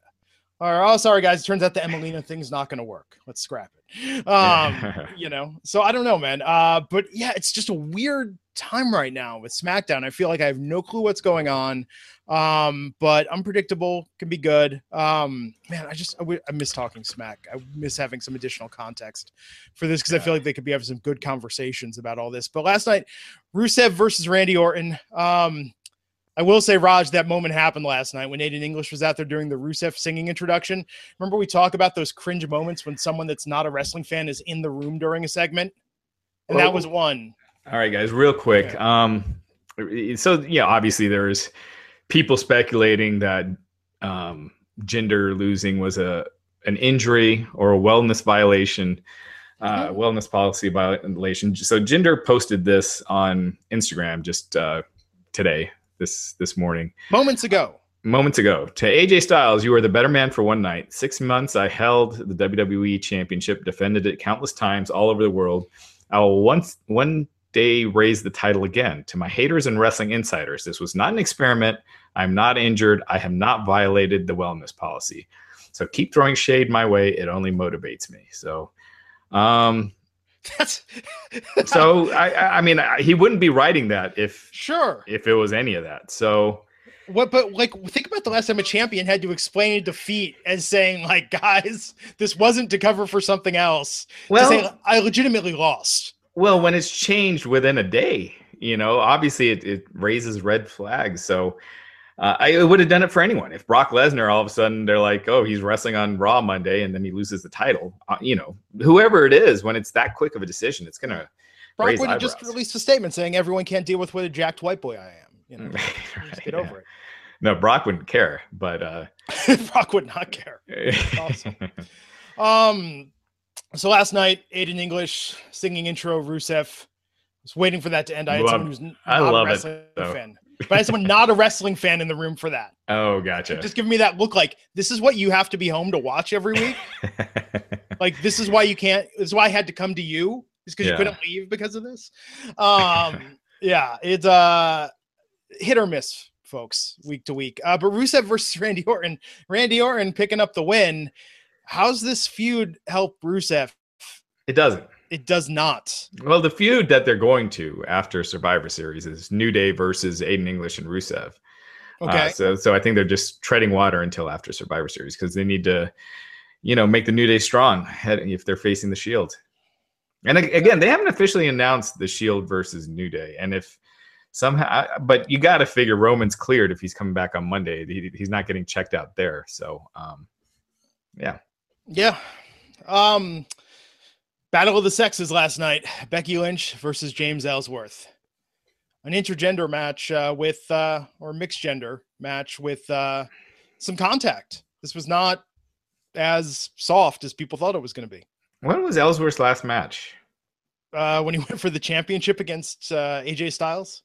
Or, oh, sorry, guys. It turns out the Emelina thing's not going to work. Let's scrap it. Um, you know, so I don't know, man. Uh, but yeah, it's just a weird time right now with SmackDown. I feel like I have no clue what's going on. Um, but unpredictable can be good. Um, man, I just, I, w- I miss talking smack. I miss having some additional context for this because I feel like they could be having some good conversations about all this. But last night, Rusev versus Randy Orton. Um, I will say, Raj, that moment happened last night when Aiden English was out there during the Rusev singing introduction. Remember we talk about those cringe moments when someone that's not a wrestling fan is in the room during a segment? And that was one. All right, guys, real quick. Okay. Um, so, yeah, obviously there is people speculating that um, Jinder losing was a an injury or a wellness violation, uh, mm-hmm. wellness policy violation. So Jinder posted this on Instagram just uh, today. This this morning. Moments ago. Moments ago. To A J Styles, you are the better man for one night. Six months I held the W W E Championship, defended it countless times all over the world. I will once one day raise the title again. To my haters and wrestling insiders, this was not an experiment. I'm not injured. I have not violated the wellness policy. So keep throwing shade my way. It only motivates me. So um That's so I I mean I, he wouldn't be writing that if sure if it was any of that. So what, but like, think about the last time a champion had to explain a defeat as saying like, guys, this wasn't to cover for something else. Well, to say, I legitimately lost. Well, when it's changed within a day, you know, obviously it, it raises red flags. So uh, I would have done it for anyone. If Brock Lesnar, all of a sudden they're like, oh, he's wrestling on Raw Monday, and then he loses the title. Uh, you know, whoever it is, when it's that quick of a decision, it's gonna. Brock would have just released a statement saying everyone can't deal with what a jacked white boy I am. You know, right, just get yeah. over it. No, Brock wouldn't care, but uh, Brock would not care. Awesome. Um, so last night, Aiden English singing intro Rusev. I was waiting for that to end. I had love, someone who's not I love a wrestling it, though. fan. But I had someone not a wrestling fan in the room for that. Oh, gotcha. Just give me that look like, this is what you have to be home to watch every week. Like, this is why you can't, this is why I had to come to you. It's because yeah. you couldn't leave because of this. Um, yeah, it's uh, hit or miss, folks, week to week. Uh, but Rusev versus Randy Orton. Randy Orton picking up the win. How's this feud help Rusev? It doesn't. It does not. Well, the feud that they're going to after Survivor Series is New Day versus Aiden English and Rusev. Okay. Uh, so, so I think they're just treading water until after Survivor Series because they need to, you know, make the New Day strong if they're facing the Shield. And again, they haven't officially announced the Shield versus New Day. And if somehow, but you got to figure Roman's cleared if he's coming back on Monday. He, he's not getting checked out there. So, um, yeah. Yeah. Um. Battle of the Sexes last night. Becky Lynch versus James Ellsworth. An intergender match uh, with, uh, or mixed gender match with uh, some contact. This was not as soft as people thought it was going to be. When was Ellsworth's last match? Uh, when he went for the championship against uh, A J Styles.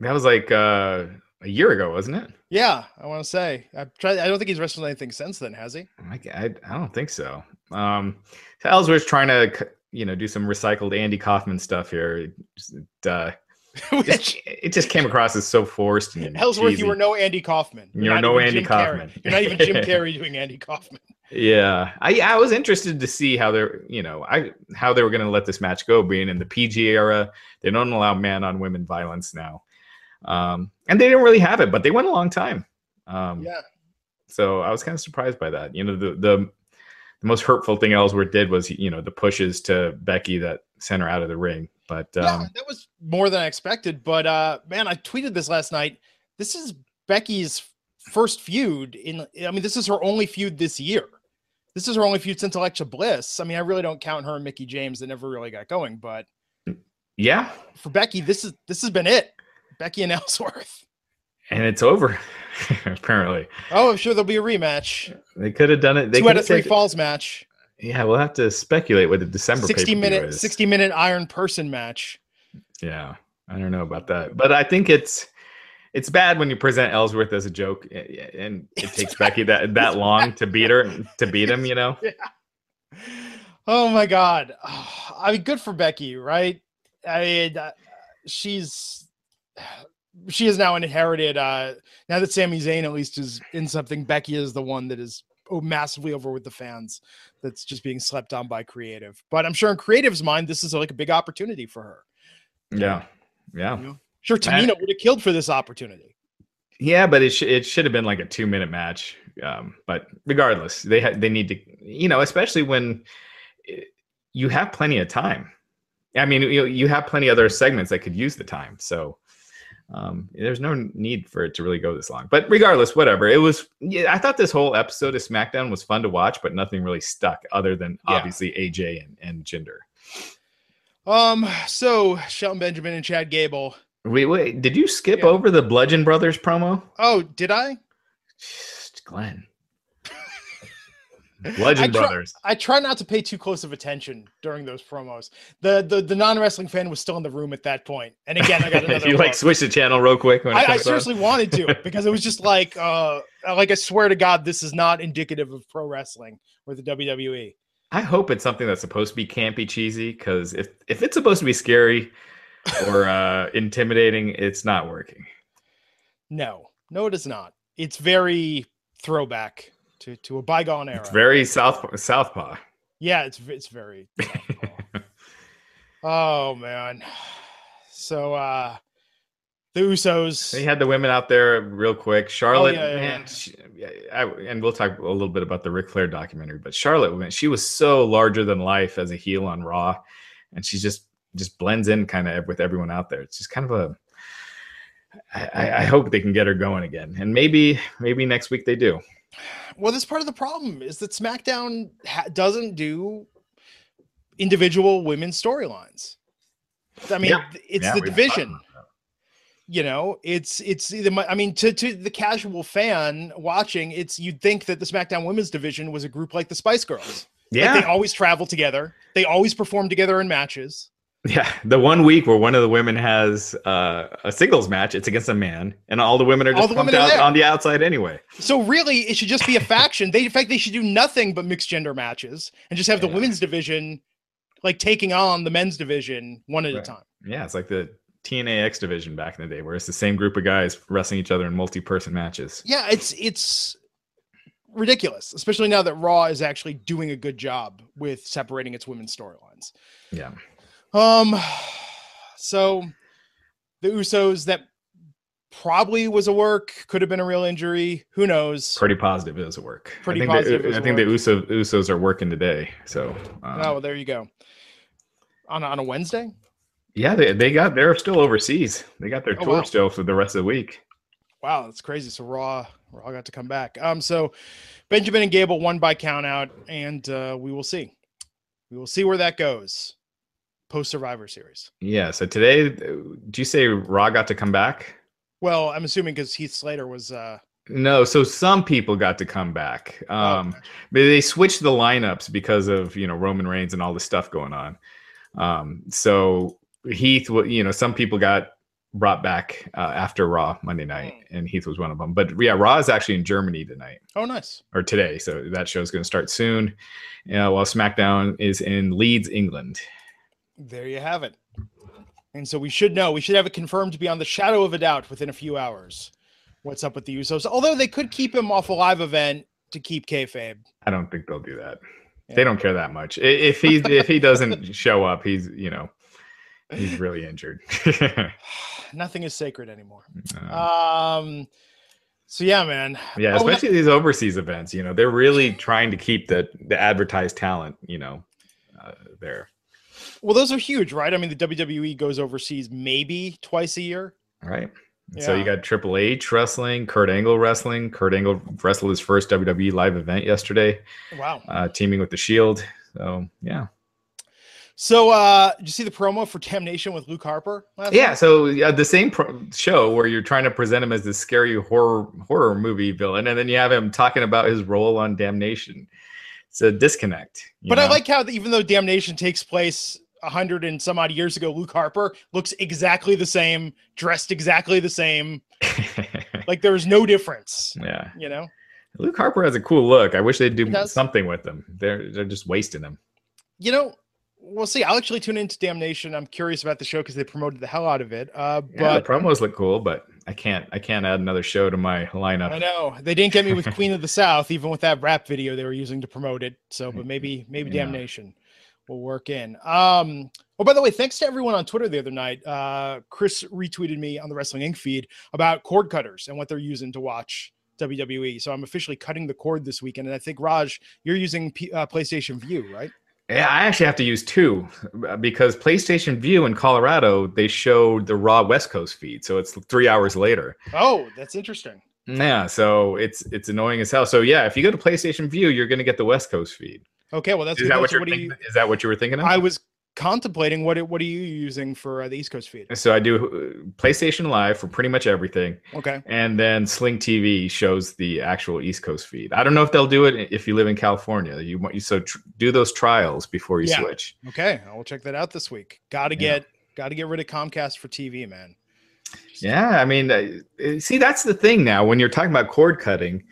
That was like uh, a year ago, wasn't it? Yeah, I want to say. I tried. I don't think he's wrestled anything since then, has he? I, I, I don't think so. Um, so Ellsworth's trying to, you know, do some recycled Andy Kaufman stuff here. It, uh, Which, it just came across as so forced. And Ellsworth, cheesy. You were no Andy Kaufman. You're, You're no Andy Jim Kaufman. Carrey. You're not even Jim Carrey doing Andy Kaufman. Yeah, I, I was interested to see how they're, you know, I how they were going to let this match go. Being in the P G era, they don't allow man on women violence now, um, and they didn't really have it, but they went a long time. Um, yeah. So I was kind of surprised by that. You know, the the. The most hurtful thing Ellsworth did was, you know, the pushes to Becky that sent her out of the ring. But um, yeah, that was more than I expected. But uh, man, I tweeted this last night. This is Becky's first feud in. I mean, this is her only feud this year. This is her only feud since Alexa Bliss. I mean, I really don't count her and Mickie James. They never really got going. But yeah, for Becky, this is this has been it. Becky and Ellsworth. And it's over, apparently. Oh, I'm sure there'll be a rematch. They could have done it. They Two out of three falls match. Yeah, we'll have to speculate what the December sixty minute is. sixty minute Iron Person match. Yeah, I don't know about that. But I think it's it's bad when you present Ellsworth as a joke and it takes Becky that, that long to beat her, to beat him, you know? Yeah. Oh, my God. Oh, I mean, good for Becky, right? I mean, she's... She has now inherited, uh, now that Sami Zayn at least is in something, Becky is the one that is massively over with the fans that's just being slept on by creative. But I'm sure in creative's mind, this is like a big opportunity for her. Yeah. Yeah. You know? Sure, Tamina would have killed for this opportunity. Yeah, but it, sh it should have been like a two-minute match. Um, but regardless, they, ha they need to, you know, especially when you have plenty of time. I mean, you, you have plenty of other segments that could use the time, so... Um, there's no need for it to really go this long. But regardless, whatever. It was, yeah, I thought this whole episode of SmackDown was fun to watch, but nothing really stuck other than yeah. obviously A J and, and Jinder. Um, so Shelton Benjamin and Chad Gable. Wait, wait, did you skip yeah. over the Bludgeon Brothers promo? Oh, did I? Just Glenn. Bludgeon I try, Brothers. I try not to pay too close of attention during those promos. The the, the non-wrestling fan was still in the room at that point. And again, I got another. You like switch the channel real quick. When I, I seriously on. wanted to, because it was just like, uh, like I swear to God, this is not indicative of pro wrestling or the W W E. I hope it's something that's supposed to be campy, cheesy, because if, if it's supposed to be scary or uh, intimidating, it's not working. No, no, it is not. It's very throwback to, to a bygone era. It's very South Southpaw. Yeah, it's it's very Southpaw. Oh man. So uh, the Usos. They had the women out there real quick. Charlotte, oh, yeah, yeah, man, yeah. She, I, and we'll talk a little bit about the Ric Flair documentary, but Charlotte, man, she was so larger than life as a heel on Raw, and she just just blends in kind of with everyone out there. It's just kind of a I, I hope they can get her going again. And maybe maybe next week they do. Well, that's part of the problem is that SmackDown ha- doesn't do individual women's storylines. I mean, yeah. it's yeah, the division. You know, it's it's either. I mean, to to the casual fan watching, it's you'd think that the SmackDown women's division was a group like the Spice Girls. Yeah, like they always travel together. They always perform together in matches. Yeah, the one week where one of the women has uh, a singles match, it's against a man, and all the women are just pumped out on the outside anyway. So really, it should just be a faction. They, in fact, they should do nothing but mixed gender matches and just have yeah. the women's division like taking on the men's division one at right. a time. Yeah, it's like the T N A X division back in the day, where it's the same group of guys wrestling each other in multi-person matches. Yeah, it's it's ridiculous, especially now that Raw is actually doing a good job with separating its women's storylines. Yeah. Um, so the Usos, that probably was a work, could have been a real injury. Who knows? Pretty positive it was a work. Pretty I think positive. The, I think work. the Usos, Usos are working today. So, um, oh, well, there you go. On, on a Wednesday? Yeah, they, they got, they're still overseas. They got their oh, tour wow. still for the rest of the week. Wow. That's crazy. So Raw, Raw got to come back. Um, so Benjamin and Gable won by count out, and, uh, we will see, we will see where that goes. Post Survivor Series. Yeah. So today, do you say Raw got to come back? Well, I'm assuming because Heath Slater was. Uh... No. So some people got to come back. Um, oh, okay. But they switched the lineups because of, you know, Roman Reigns and all this stuff going on. Um, so Heath, you know, some people got brought back uh, after Raw Monday night, mm. and Heath was one of them. But yeah, Raw is actually in Germany tonight. Oh, nice. Or today. So that show is going to start soon. Uh, while SmackDown is in Leeds, England. There you have it. And so we should know. We should have it confirmed beyond the shadow of a doubt within a few hours. What's up with the Usos? Although they could keep him off a live event to keep kayfabe. I don't think they'll do that. Yeah. They don't care that much. If he if he doesn't show up, he's, you know, he's really injured. Nothing is sacred anymore. No. Um. So yeah, man. Yeah, oh, especially not- these overseas events. You know, they're really trying to keep the the advertised talent. You know, uh, there. Well, those are huge, right? I mean, the W W E goes overseas maybe twice a year. Right. Yeah. So you got Triple H wrestling, Kurt Angle wrestling. Kurt Angle wrestled his first W W E live event yesterday. Wow. Uh, teaming with The Shield. So, yeah. So, uh, did you see the promo for Damnation with Luke Harper? Last yeah. Night? So, uh, the same pro- show where you're trying to present him as this scary horror horror movie villain, and then you have him talking about his role on Damnation. It's a disconnect. But know? I like how, even though Damnation takes place a hundred and some odd years ago, Luke Harper looks exactly the same, dressed exactly the same. Like there's no difference. Yeah. You know, Luke Harper has a cool look. I wish they'd do something with him. They're, they're just wasting him. You know, we'll see. I'll actually tune into Damnation. I'm curious about the show because they promoted the hell out of it. Uh, but yeah, the promos look cool, but I can't, I can't add another show to my lineup. I know they didn't get me with Queen of the South, even with that rap video they were using to promote it. So, but maybe, maybe yeah. Damnation will work in. Um, oh, by the way, thanks to everyone on Twitter the other night. Uh, Chris retweeted me on the Wrestling Incorporated feed about cord cutters and what they're using to watch W W E. So I'm officially cutting the cord this weekend. And I think Raj, you're using P- uh, PlayStation View, right? Yeah, I actually have to use two because PlayStation View in Colorado, they showed the Raw West Coast feed. So it's three hours later. Oh, that's interesting. Yeah, so it's it's annoying as hell. So yeah, if you go to PlayStation View, you're going to get the West Coast feed. Okay, well, that's is that what you're what thinking, you, is that what you were thinking of? I was contemplating what it, what are you using for uh, the East Coast feed? So I do PlayStation Live for pretty much everything. Okay, and then Sling T V shows the actual East Coast feed. I don't know if they'll do it if you live in California. You want you so tr- do those trials before you yeah. switch. Okay, I will check that out this week. Got to get yeah. got to get rid of Comcast for T V, man. Just yeah, I mean, uh, see, that's the thing now when you're talking about cord cutting,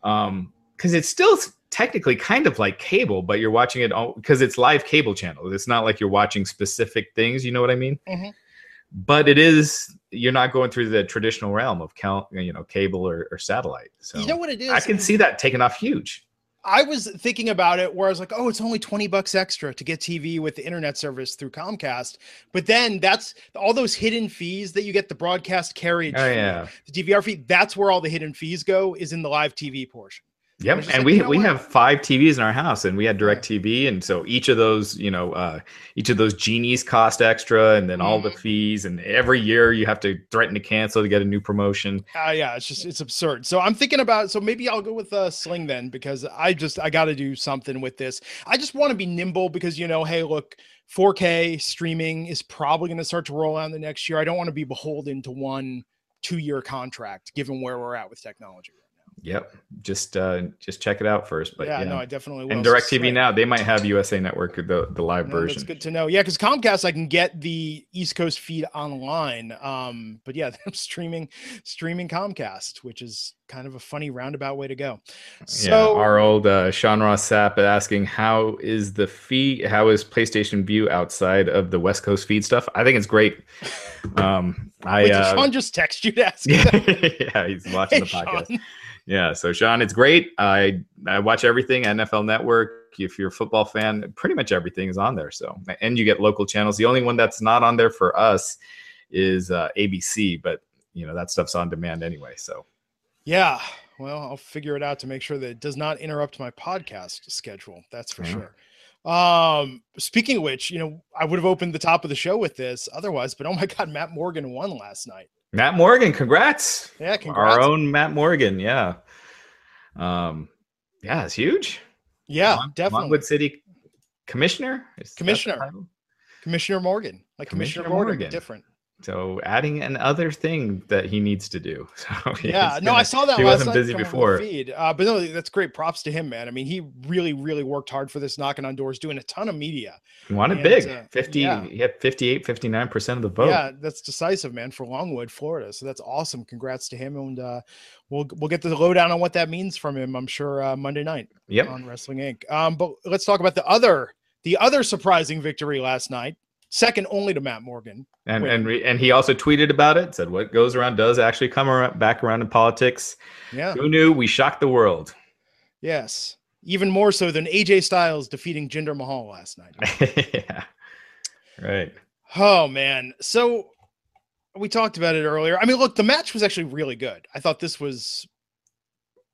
because um, it's still technically kind of like cable, but you're watching it all because it's live cable channels. It's not like you're watching specific things. You know what I mean? Mm-hmm. But it is, you're not going through the traditional realm of cal- you know, cable or, or satellite. So you know what it is? I can see that taking off huge. I was thinking about it where I was like, oh, it's only twenty bucks extra to get T V with the internet service through Comcast. But then that's all those hidden fees that you get, the broadcast carriage, oh, yeah. the D V R fee. That's where all the hidden fees go, is in the live T V portion. Yep. And like, we, you know we have five T Vs in our house, and we had DirecTV. And so each of those, you know, uh, each of those genies cost extra, and then all mm. the fees, and every year you have to threaten to cancel to get a new promotion. Uh, yeah, it's just, it's absurd. So I'm thinking about, so maybe I'll go with uh, Sling then, because I just, I got to do something with this. I just want to be nimble because, you know, hey, look, four K streaming is probably going to start to roll out in the next year. I don't want to be beholden to one two year contract given where we're at with technology. Yep. Just uh, just check it out first. But yeah, yeah. no, I definitely will. And DirecTV now, they might have U S A Network, the, the live no, version. It's good to know. Yeah, because Comcast, I can get the East Coast feed online. Um, but yeah, I'm streaming streaming Comcast, which is kind of a funny roundabout way to go. So yeah, our old uh, Sean Ross Sapp asking, how is the fee? How is PlayStation View outside of the West Coast feed stuff? I think it's great. Um, I Wait, uh, Sean just texted you to ask. Yeah, he's watching hey, the podcast. Sean. Yeah, so Sean, it's great. I I watch everything, N F L Network. If you're a football fan, pretty much everything is on there. So, and you get local channels. The only one that's not on there for us is uh, A B C, but you know that stuff's on demand anyway. So, yeah. Well, I'll figure it out to make sure that it does not interrupt my podcast schedule. That's for mm-hmm. sure. Um, speaking of which, you know, I would have opened the top of the show with this otherwise, but oh my God, Matt Morgan won last night. Matt Morgan, congrats. Yeah, congrats. Our own Matt Morgan, yeah. Um, yeah, it's huge. Yeah, Mon- definitely. Montwood City Commissioner? Is Commissioner. Commissioner Morgan. Like Commissioner, Commissioner Morgan. Morgan. Different. So adding another thing that he needs to do. So yeah, no, gonna, I saw that. He last wasn't busy before. Feed. Uh, but no, that's great. Props to him, man. I mean, he really, really worked hard for this, knocking on doors, doing a ton of media. He wanted and, big. Uh, fifty, yeah. He had fifty-eight, fifty-nine percent of the vote. Yeah, that's decisive, man, for Longwood, Florida. So that's awesome. Congrats to him. And uh, we'll we'll get the lowdown on what that means from him, I'm sure, uh, Monday night yep. on Wrestling Incorporated. Um, but let's talk about the other the other surprising victory last night. Second only to Matt Morgan. And Wait. and re, and he also tweeted about it, said what goes around does actually come around, back around in politics. Yeah. Who knew? We shocked the world. Yes. Even more so than A J Styles defeating Jinder Mahal last night. yeah. Right. Oh, man. So we talked about it earlier. I mean, look, the match was actually really good. I thought this was.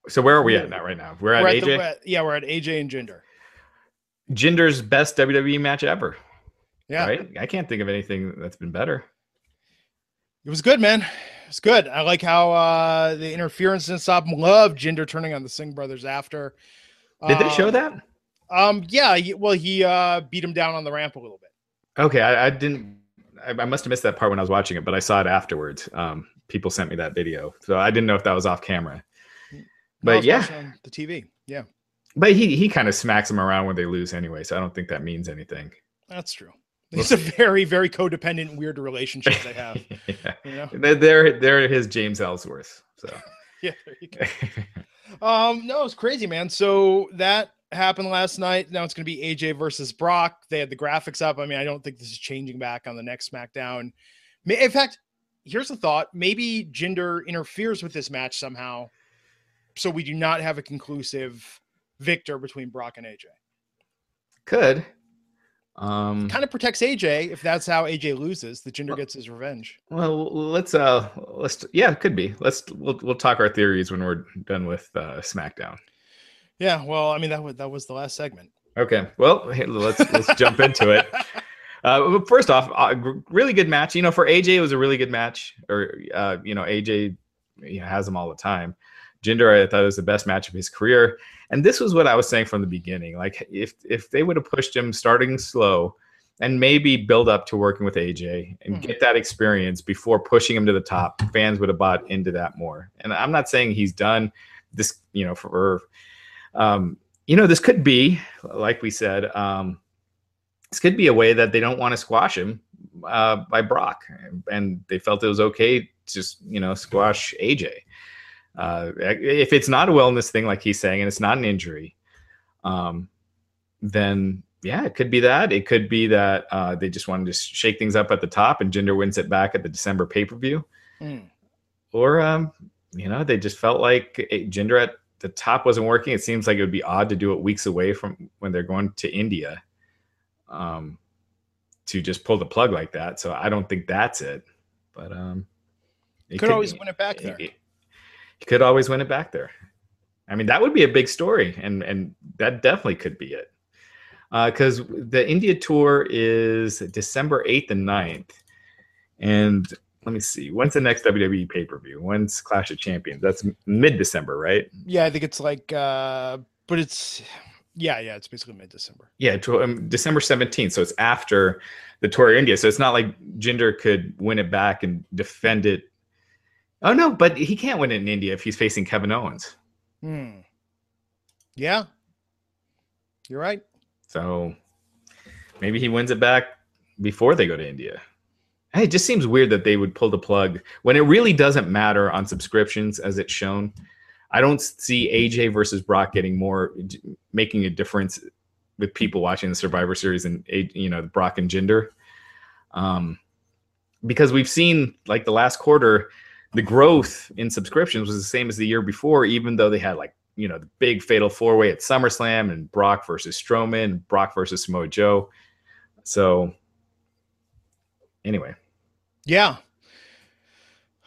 So where are we at now right now? We're at, we're at A J? The, yeah, we're at A J and Jinder. Jinder's best W W E match ever. Yeah, right? I can't think of anything that's been better. It was good, man. It's good. I like how uh, the interference didn't stop. Love Jinder turning on the Singh brothers after. Did um, they show that? Um, yeah. He, well, he uh, beat him down on the ramp a little bit. Okay, I, I didn't. I, I must have missed that part when I was watching it, but I saw it afterwards. Um, people sent me that video, so I didn't know if that was off camera. But yeah, on the T V. Yeah. But he he kind of smacks them around when they lose anyway, so I don't think that means anything. That's true. It's a very, very codependent, weird relationship they have. yeah. you know? They're they're his James Ellsworth. So yeah, there you go. um, no, it's crazy, man. So that happened last night. Now it's going to be A J versus Brock. They had the graphics up. I mean, I don't think this is changing back on the next SmackDown. In fact, here's a thought: maybe Jinder interferes with this match somehow, so we do not have a conclusive victor between Brock and A J. Could. Um, kind of protects A J if that's how A J loses. The Jinder gets his revenge. Well, let's uh, let's yeah, it could be. Let's we'll we'll talk our theories when we're done with uh, SmackDown. Yeah, well, I mean that was that was the last segment. Okay, well, let's let's jump into it. Uh, first off, uh, really good match. You know, for A J, it was a really good match. Or, uh, you know, A J you know, has him all the time. Jinder, I thought it was the best match of his career. And this was what I was saying from the beginning. Like, if if they would have pushed him starting slow and maybe build up to working with A J and mm-hmm. get that experience before pushing him to the top, fans would have bought into that more. And I'm not saying he's done this, you know, for, um, you know, this could be, like we said, um, this could be a way that they don't want to squash him uh, by Brock, and they felt it was okay to just, you know, squash A J. Uh, if it's not a wellness thing, like he's saying, and it's not an injury, um, then yeah, it could be that. It could be that uh, they just wanted to shake things up at the top, and Jinder wins it back at the December pay-per-view, mm. or um, you know, they just felt like Jinder at the top wasn't working. It seems like it would be odd to do it weeks away from when they're going to India. Um, to just pull the plug like that. So I don't think that's it, but um, he could, could always win it back there. He could always win it back there. I mean, that would be a big story, and and that definitely could be it. Uh, because the India tour is December eighth and ninth, and let me see, when's the next W W E pay-per-view? When's Clash of Champions? That's mid-December, right? Yeah, I think it's like, uh, but it's. Yeah, yeah, it's basically mid-December. Yeah, um, December seventeenth, so it's after the Tour of India. So it's not like Jinder could win it back and defend it. Oh, no, but he can't win it in India if he's facing Kevin Owens. Hmm. Yeah, you're right. So maybe he wins it back before they go to India. It just seems weird that they would pull the plug when it really doesn't matter on subscriptions, as it's shown. I don't see A J versus Brock getting more, making a difference with people watching the Survivor Series and, you know, Brock and Jinder. Um, because we've seen, like, the last quarter, the growth in subscriptions was the same as the year before, even though they had, like, you know, the big fatal four-way at SummerSlam and Brock versus Strowman, and Brock versus Samoa Joe. So, anyway. Yeah.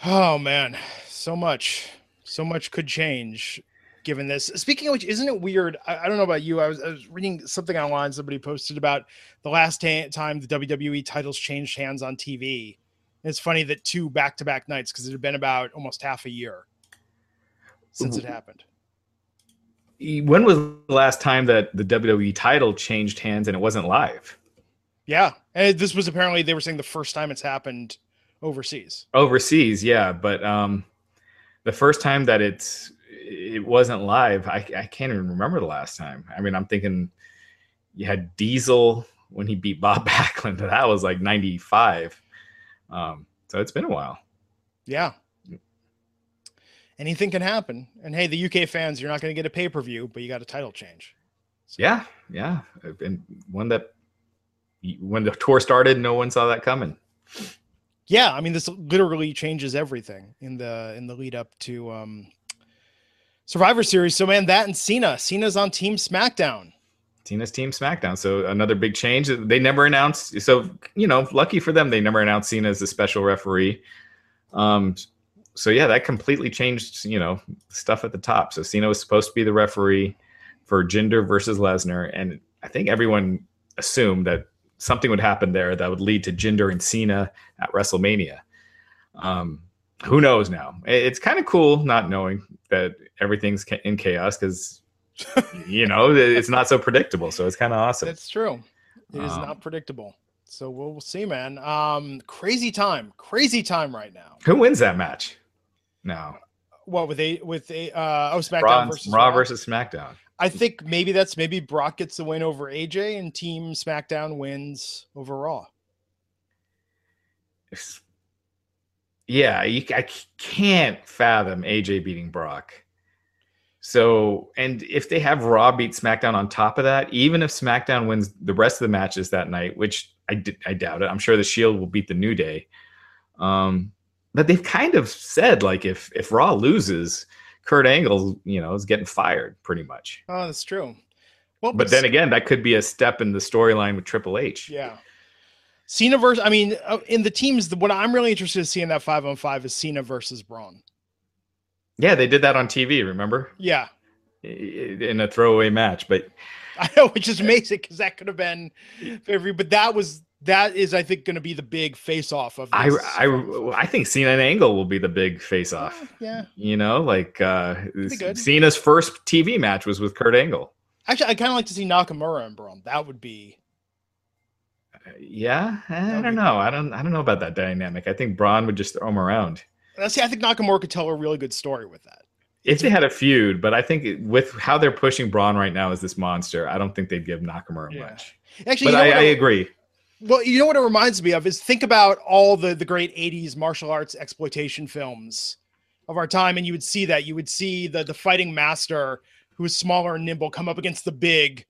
Oh, man. So much. So much could change given this. Speaking of which, isn't it weird? I, I don't know about you. I was, I was reading something online somebody posted about the last t- time the W W E titles changed hands on T V. And it's funny that two back-to-back nights, because it had been about almost half a year since it happened. When was the last time that the W W E title changed hands and it wasn't live? Yeah. And this was apparently, they were saying the first time it's happened overseas. Overseas, yeah. But... um the first time that it's it wasn't live, I, I can't even remember the last time. I mean, I'm thinking you had Diesel when he beat Bob Backlund. That was like ninety-five. Um, so it's been a while. Yeah. Anything can happen. And, hey, the U K fans, you're not going to get a pay-per-view, but you got a title change. So. Yeah, yeah. And one that when the tour started, no one saw that coming. Yeah, I mean, this literally changes everything in the in the lead up to um, Survivor Series. So, man, that and Cena. Cena's on Team SmackDown. Cena's Team SmackDown. So another big change. They never announced. So, you know, lucky for them, they never announced Cena as the special referee. Um, so, yeah, that completely changed, you know, stuff at the top. So Cena was supposed to be the referee for Jinder versus Lesnar. And I think everyone assumed that something would happen there that would lead to Jinder and Cena at WrestleMania. Um, who knows now? It's kind of cool not knowing that everything's in chaos because, you know, it's not so predictable. So it's kind of awesome. That's true. It is um, not predictable. So we'll, we'll see, man. Um, crazy time. Crazy time right now. Who wins that match? No. What, with a, with a, uh, oh, SmackDown Raw, versus Raw versus SmackDown. I think maybe that's maybe Brock gets the win over A J and Team SmackDown wins over Raw. Yeah, you, I can't fathom A J beating Brock. So, and if they have Raw beat SmackDown on top of that, even if SmackDown wins the rest of the matches that night, which I, d- I doubt it. I'm sure the Shield will beat the New Day. Um, but they've kind of said, like, if if Raw loses, Kurt Angle, you know, is getting fired pretty much. Oh, that's true. Well, but, but then again, that could be a step in the storyline with Triple H. Yeah. Cena versus, I mean, in the teams, what I'm really interested in seeing that five on five is Cena versus Braun. Yeah, they did that on T V, remember? Yeah. In a throwaway match. But I know, which is amazing because that could have been every. But that was that is, I think, going to be the big face-off of this. I, I, I think Cena and Angle will be the big face-off. Yeah, yeah. You know, like uh, Cena's first T V match was with Kurt Angle. Actually, I kind of like to see Nakamura and Braun. That would be. Yeah, I don't know. I don't. I don't know about that dynamic. I think Braun would just throw him around. See, I think Nakamura could tell a really good story with that. If they had a feud, but I think with how they're pushing Braun right now as this monster, I don't think they'd give Nakamura yeah. much. Actually, but you know I, I agree. Well, you know what it reminds me of is think about all the the great eighties martial arts exploitation films of our time, and you would see that. You would see the the fighting master who is smaller and nimble come up against the big,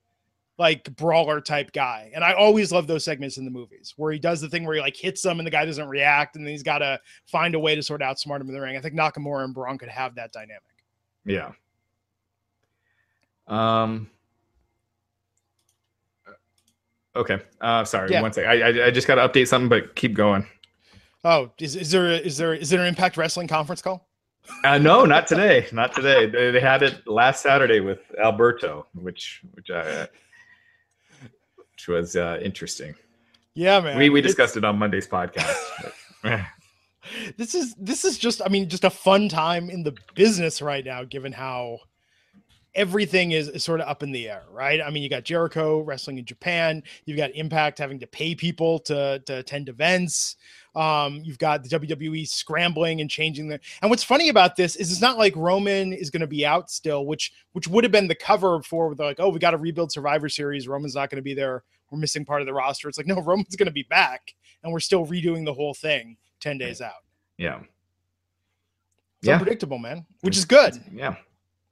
like brawler type guy. And I always love those segments in the movies where he does the thing where he like hits them and the guy doesn't react. And then he's got to find a way to sort of outsmart him in the ring. I think Nakamura and Braun could have that dynamic. Yeah. Um, okay. Uh, sorry. Yeah. One sec. I, I, I just got to update something, but keep going. Oh, is, is there, a, is there, is there an Impact Wrestling conference call? Uh, no, not today. Not today. They, they had it last Saturday with Alberto, which, which I, uh, which was uh, interesting. Yeah, man. We we discussed it's... it on Monday's podcast. This is this is just I mean just a fun time in the business right now, given how everything is, is sort of up in the air, right? I mean, you got Jericho wrestling in Japan. You've got Impact having to pay people to to attend events. Um, you've got the W W E scrambling and changing the. And what's funny about this is it's not like Roman is going to be out still, which which would have been the cover for they're like, oh, we got to rebuild Survivor Series. Roman's not going to be there. We're missing part of the roster. It's like, no, Roman's going to be back, and we're still redoing the whole thing ten days out. Yeah, it's yeah. unpredictable, man, which is good. Yeah,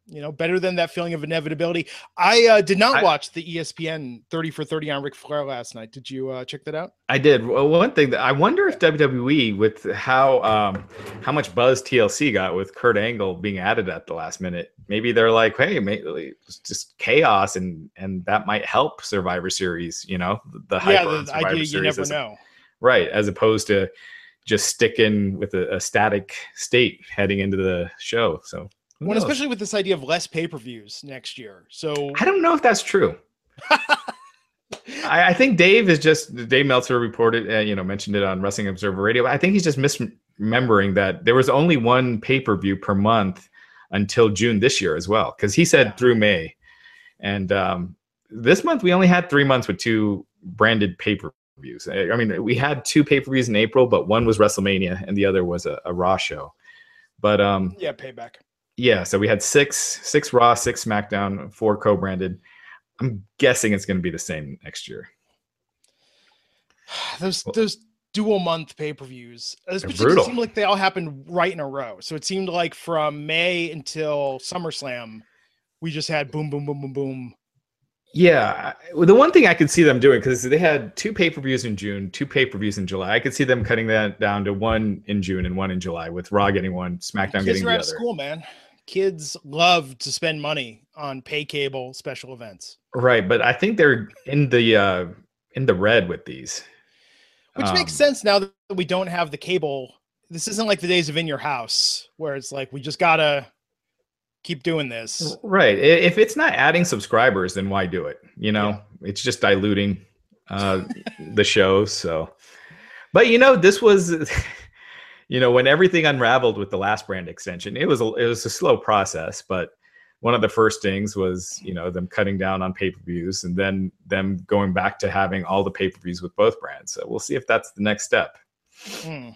you know, better than that feeling of inevitability. I uh, did not I, watch the E S P N thirty for thirty on Ric Flair last night. Did you uh, check that out? I did. Well, one thing that I wonder if W W E, with how um, how much buzz T L C got with Kurt Angle being added at the last minute, maybe they're like, hey, maybe it's just chaos, and and that might help Survivor Series. You know, the hype yeah, on Survivor idea, Series. You never as, know, right? As opposed to just sticking with a, a static state heading into the show. So. Well, especially with this idea of less pay-per-views next year. So I don't know if that's true. I, I think Dave is just Dave Meltzer reported, uh, you know, mentioned it on Wrestling Observer Radio. I think he's just misremembering that there was only one pay-per-view per month until June this year as well, because he said yeah. through May. And um, this month we only had three months with two branded pay-per-views. I, I mean, we had two pay-per-views in April, but one was WrestleMania and the other was a, a Raw show. But um, yeah, payback. Yeah, so we had six, six Raw, six SmackDown, four co-branded. I'm guessing it's going to be the same next year. Those well, those dual month pay-per-views, especially it seemed like they all happened right in a row. So it seemed like from May until SummerSlam, we just had boom, boom, boom, boom, boom. Yeah, the one thing I could see them doing, because they had two pay-per-views in June, two pay-per-views in July. I could see them cutting that down to one in June and one in July, with Raw getting one, SmackDown getting the other. Kids are out of school, man. Kids love to spend money on pay cable special events. Right, but I think they're in the uh, in the red with these. Which um, makes sense now that we don't have the cable. This isn't like the days of In Your House, where it's like, we just got to keep doing this. Right. If it's not adding subscribers, then why do it? You know, yeah. It's just diluting uh, the show. So, but you know, this was... You know, when everything unraveled with the last brand extension, it was a, it was a slow process. But one of the first things was, you know, them cutting down on pay-per-views, and then them going back to having all the pay-per-views with both brands. So we'll see if that's the next step. Mm.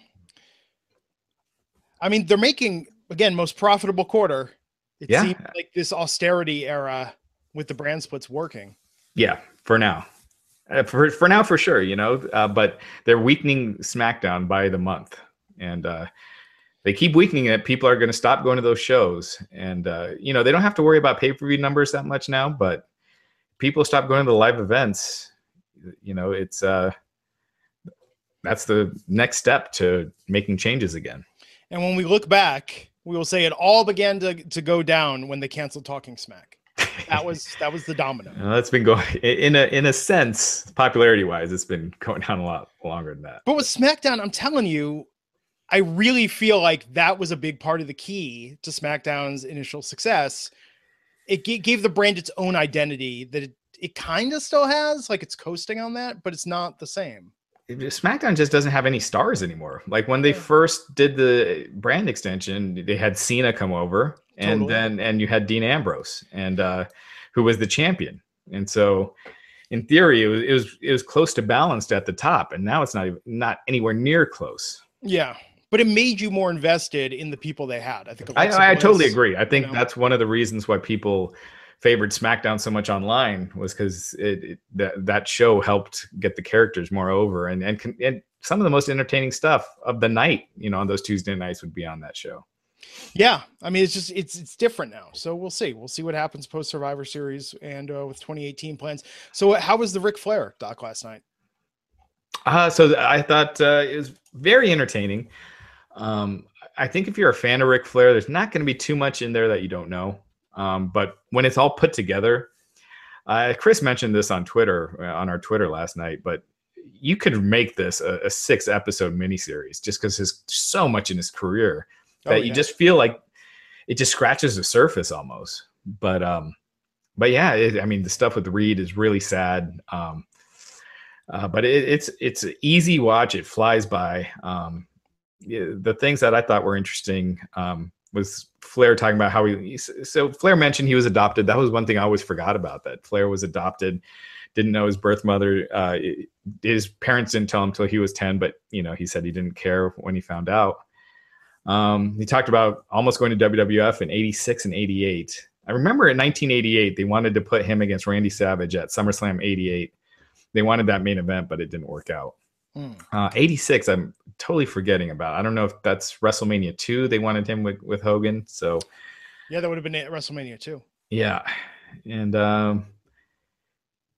I mean, they're making, again, most profitable quarter. It yeah. seems like this austerity era with the brand splits working. Yeah, for now. Uh, for, for now, for sure, you know. Uh, but they're weakening SmackDown by the month. And uh, they keep weakening it. People are going to stop going to those shows. And, uh, you know, they don't have to worry about pay-per-view numbers that much now, but people stop going to the live events. You know, it's uh, that's the next step to making changes again. And when we look back, we will say it all began to, to go down when they canceled Talking Smack. That was that was the domino. Well, that's been going in a in a sense, popularity wise, it's been going down a lot longer than that. But with SmackDown, I'm telling you, I really feel like that was a big part of the key to SmackDown's initial success. It g- gave the brand its own identity that it, it kind of still has, like, it's coasting on that, but it's not the same. SmackDown just doesn't have any stars anymore. Like, when they first did the brand extension, they had Cena come over, and totally. then and you had Dean Ambrose, and uh, who was the champion. And so, in theory, it was it was it was close to balanced at the top, and now it's not even, not anywhere near close. Yeah, but it made you more invested in the people they had. I think I, I, I totally agree. I think you know? that's one of the reasons why people favored SmackDown so much online, was because it, it that that show helped get the characters more over, and and and some of the most entertaining stuff of the night, you know, on those Tuesday nights would be on that show. Yeah, I mean, it's just it's it's different now. So we'll see, we'll see what happens post Survivor Series and uh, with twenty eighteen plans. So how was the Ric Flair doc last night? Uh so I thought uh, it was very entertaining. Um, I think if you're a fan of Ric Flair, there's not going to be too much in there that you don't know. Um, but when it's all put together, uh, Chris mentioned this on Twitter, uh, on our Twitter last night, but you could make this a, a six episode miniseries just because there's so much in his career that oh, yeah. you just feel like it just scratches the surface almost. But, um, but yeah, it, I mean, the stuff with Reed is really sad. Um, uh, but it, it's, it's an easy watch. It flies by. Um, the things that I thought were interesting, um, was Flair talking about how he, so Flair mentioned he was adopted. That was one thing I always forgot about, that Flair was adopted, didn't know his birth mother. Uh, his parents didn't tell him till he was ten, but you know, he said he didn't care when he found out. Um, he talked about almost going to W W F in eighty-six and eighty-eight. I remember in nineteen eighty-eight, they wanted to put him against Randy Savage at SummerSlam eighty-eight. They wanted that main event, but it didn't work out. Uh, eighty-six, I'm totally forgetting about. I don't know if that's WrestleMania two. They wanted him with, with Hogan. So, yeah, that would have been at WrestleMania two. Yeah. And, um,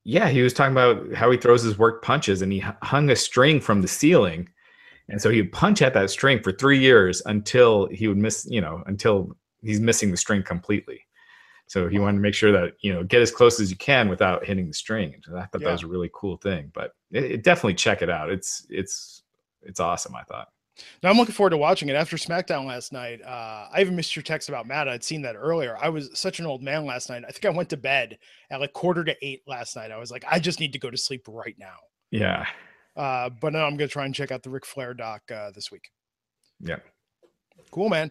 yeah, he was talking about how he throws his work punches, and he hung a string from the ceiling. And so he would punch at that string for three years until he would miss, you know, until he's missing the string completely. So he wanted to make sure that, you know, get as close as you can without hitting the string. And I thought yeah. that was a really cool thing, but it, it definitely check it out. It's, it's, it's awesome, I thought. Now I'm looking forward to watching it. After SmackDown last night, uh, I even missed your text about Matt. I'd seen that earlier. I was such an old man last night. I think I went to bed at like quarter to eight last night. I was like, I just need to go to sleep right now. Yeah. Uh, but now I'm going to try and check out the Ric Flair doc uh, this week. Yeah. Cool, man.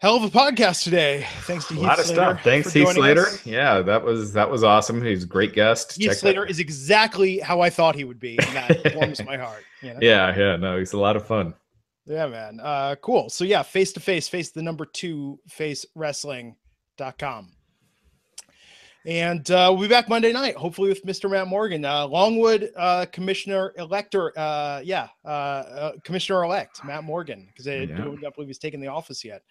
Hell of a podcast today. Thanks to Heath Slater. A lot of stuff. Thanks, Heath Slater. Yeah, that was that was awesome. He was a great guest. Heath Slater is exactly how I thought he would be. And that warms my heart. You know? Yeah, yeah. No, he's a lot of fun. Yeah, man. Uh, cool. So, yeah, face to face, face the number two, face wrestling dot com. And uh, we'll be back Monday night, hopefully with Mister Matt Morgan, uh, Longwood uh, Commissioner Elector, uh, yeah, uh, uh, Commissioner Elect Matt Morgan, because I yeah. don't believe he's taken the office yet.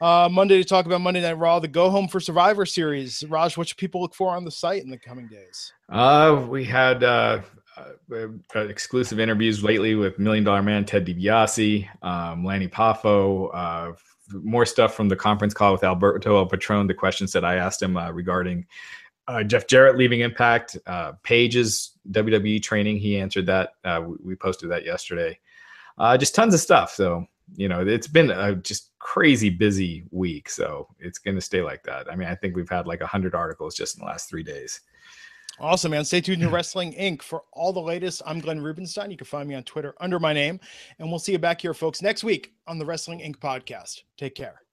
Uh, Monday to talk about Monday Night Raw, the go home for Survivor Series. Raj, what should people look for on the site in the coming days? Uh, we had uh, uh, exclusive interviews lately with Million Dollar Man Ted DiBiase, um, Lanny Poffo, uh, more stuff from the conference call with Alberto El Patron, the questions that I asked him uh, regarding uh, Jeff Jarrett leaving Impact, uh, Paige's W W E training. He answered that. Uh, we, we posted that yesterday. Uh, just tons of stuff. So, you know, it's been a just crazy busy week. So it's going to stay like that. I mean, I think we've had like one hundred articles just in the last three days. Awesome, man. Stay tuned to Wrestling Incorporated for all the latest. I'm Glenn Rubenstein. You can find me on Twitter under my name. And we'll see you back here, folks, next week on the Wrestling Incorporated podcast. Take care.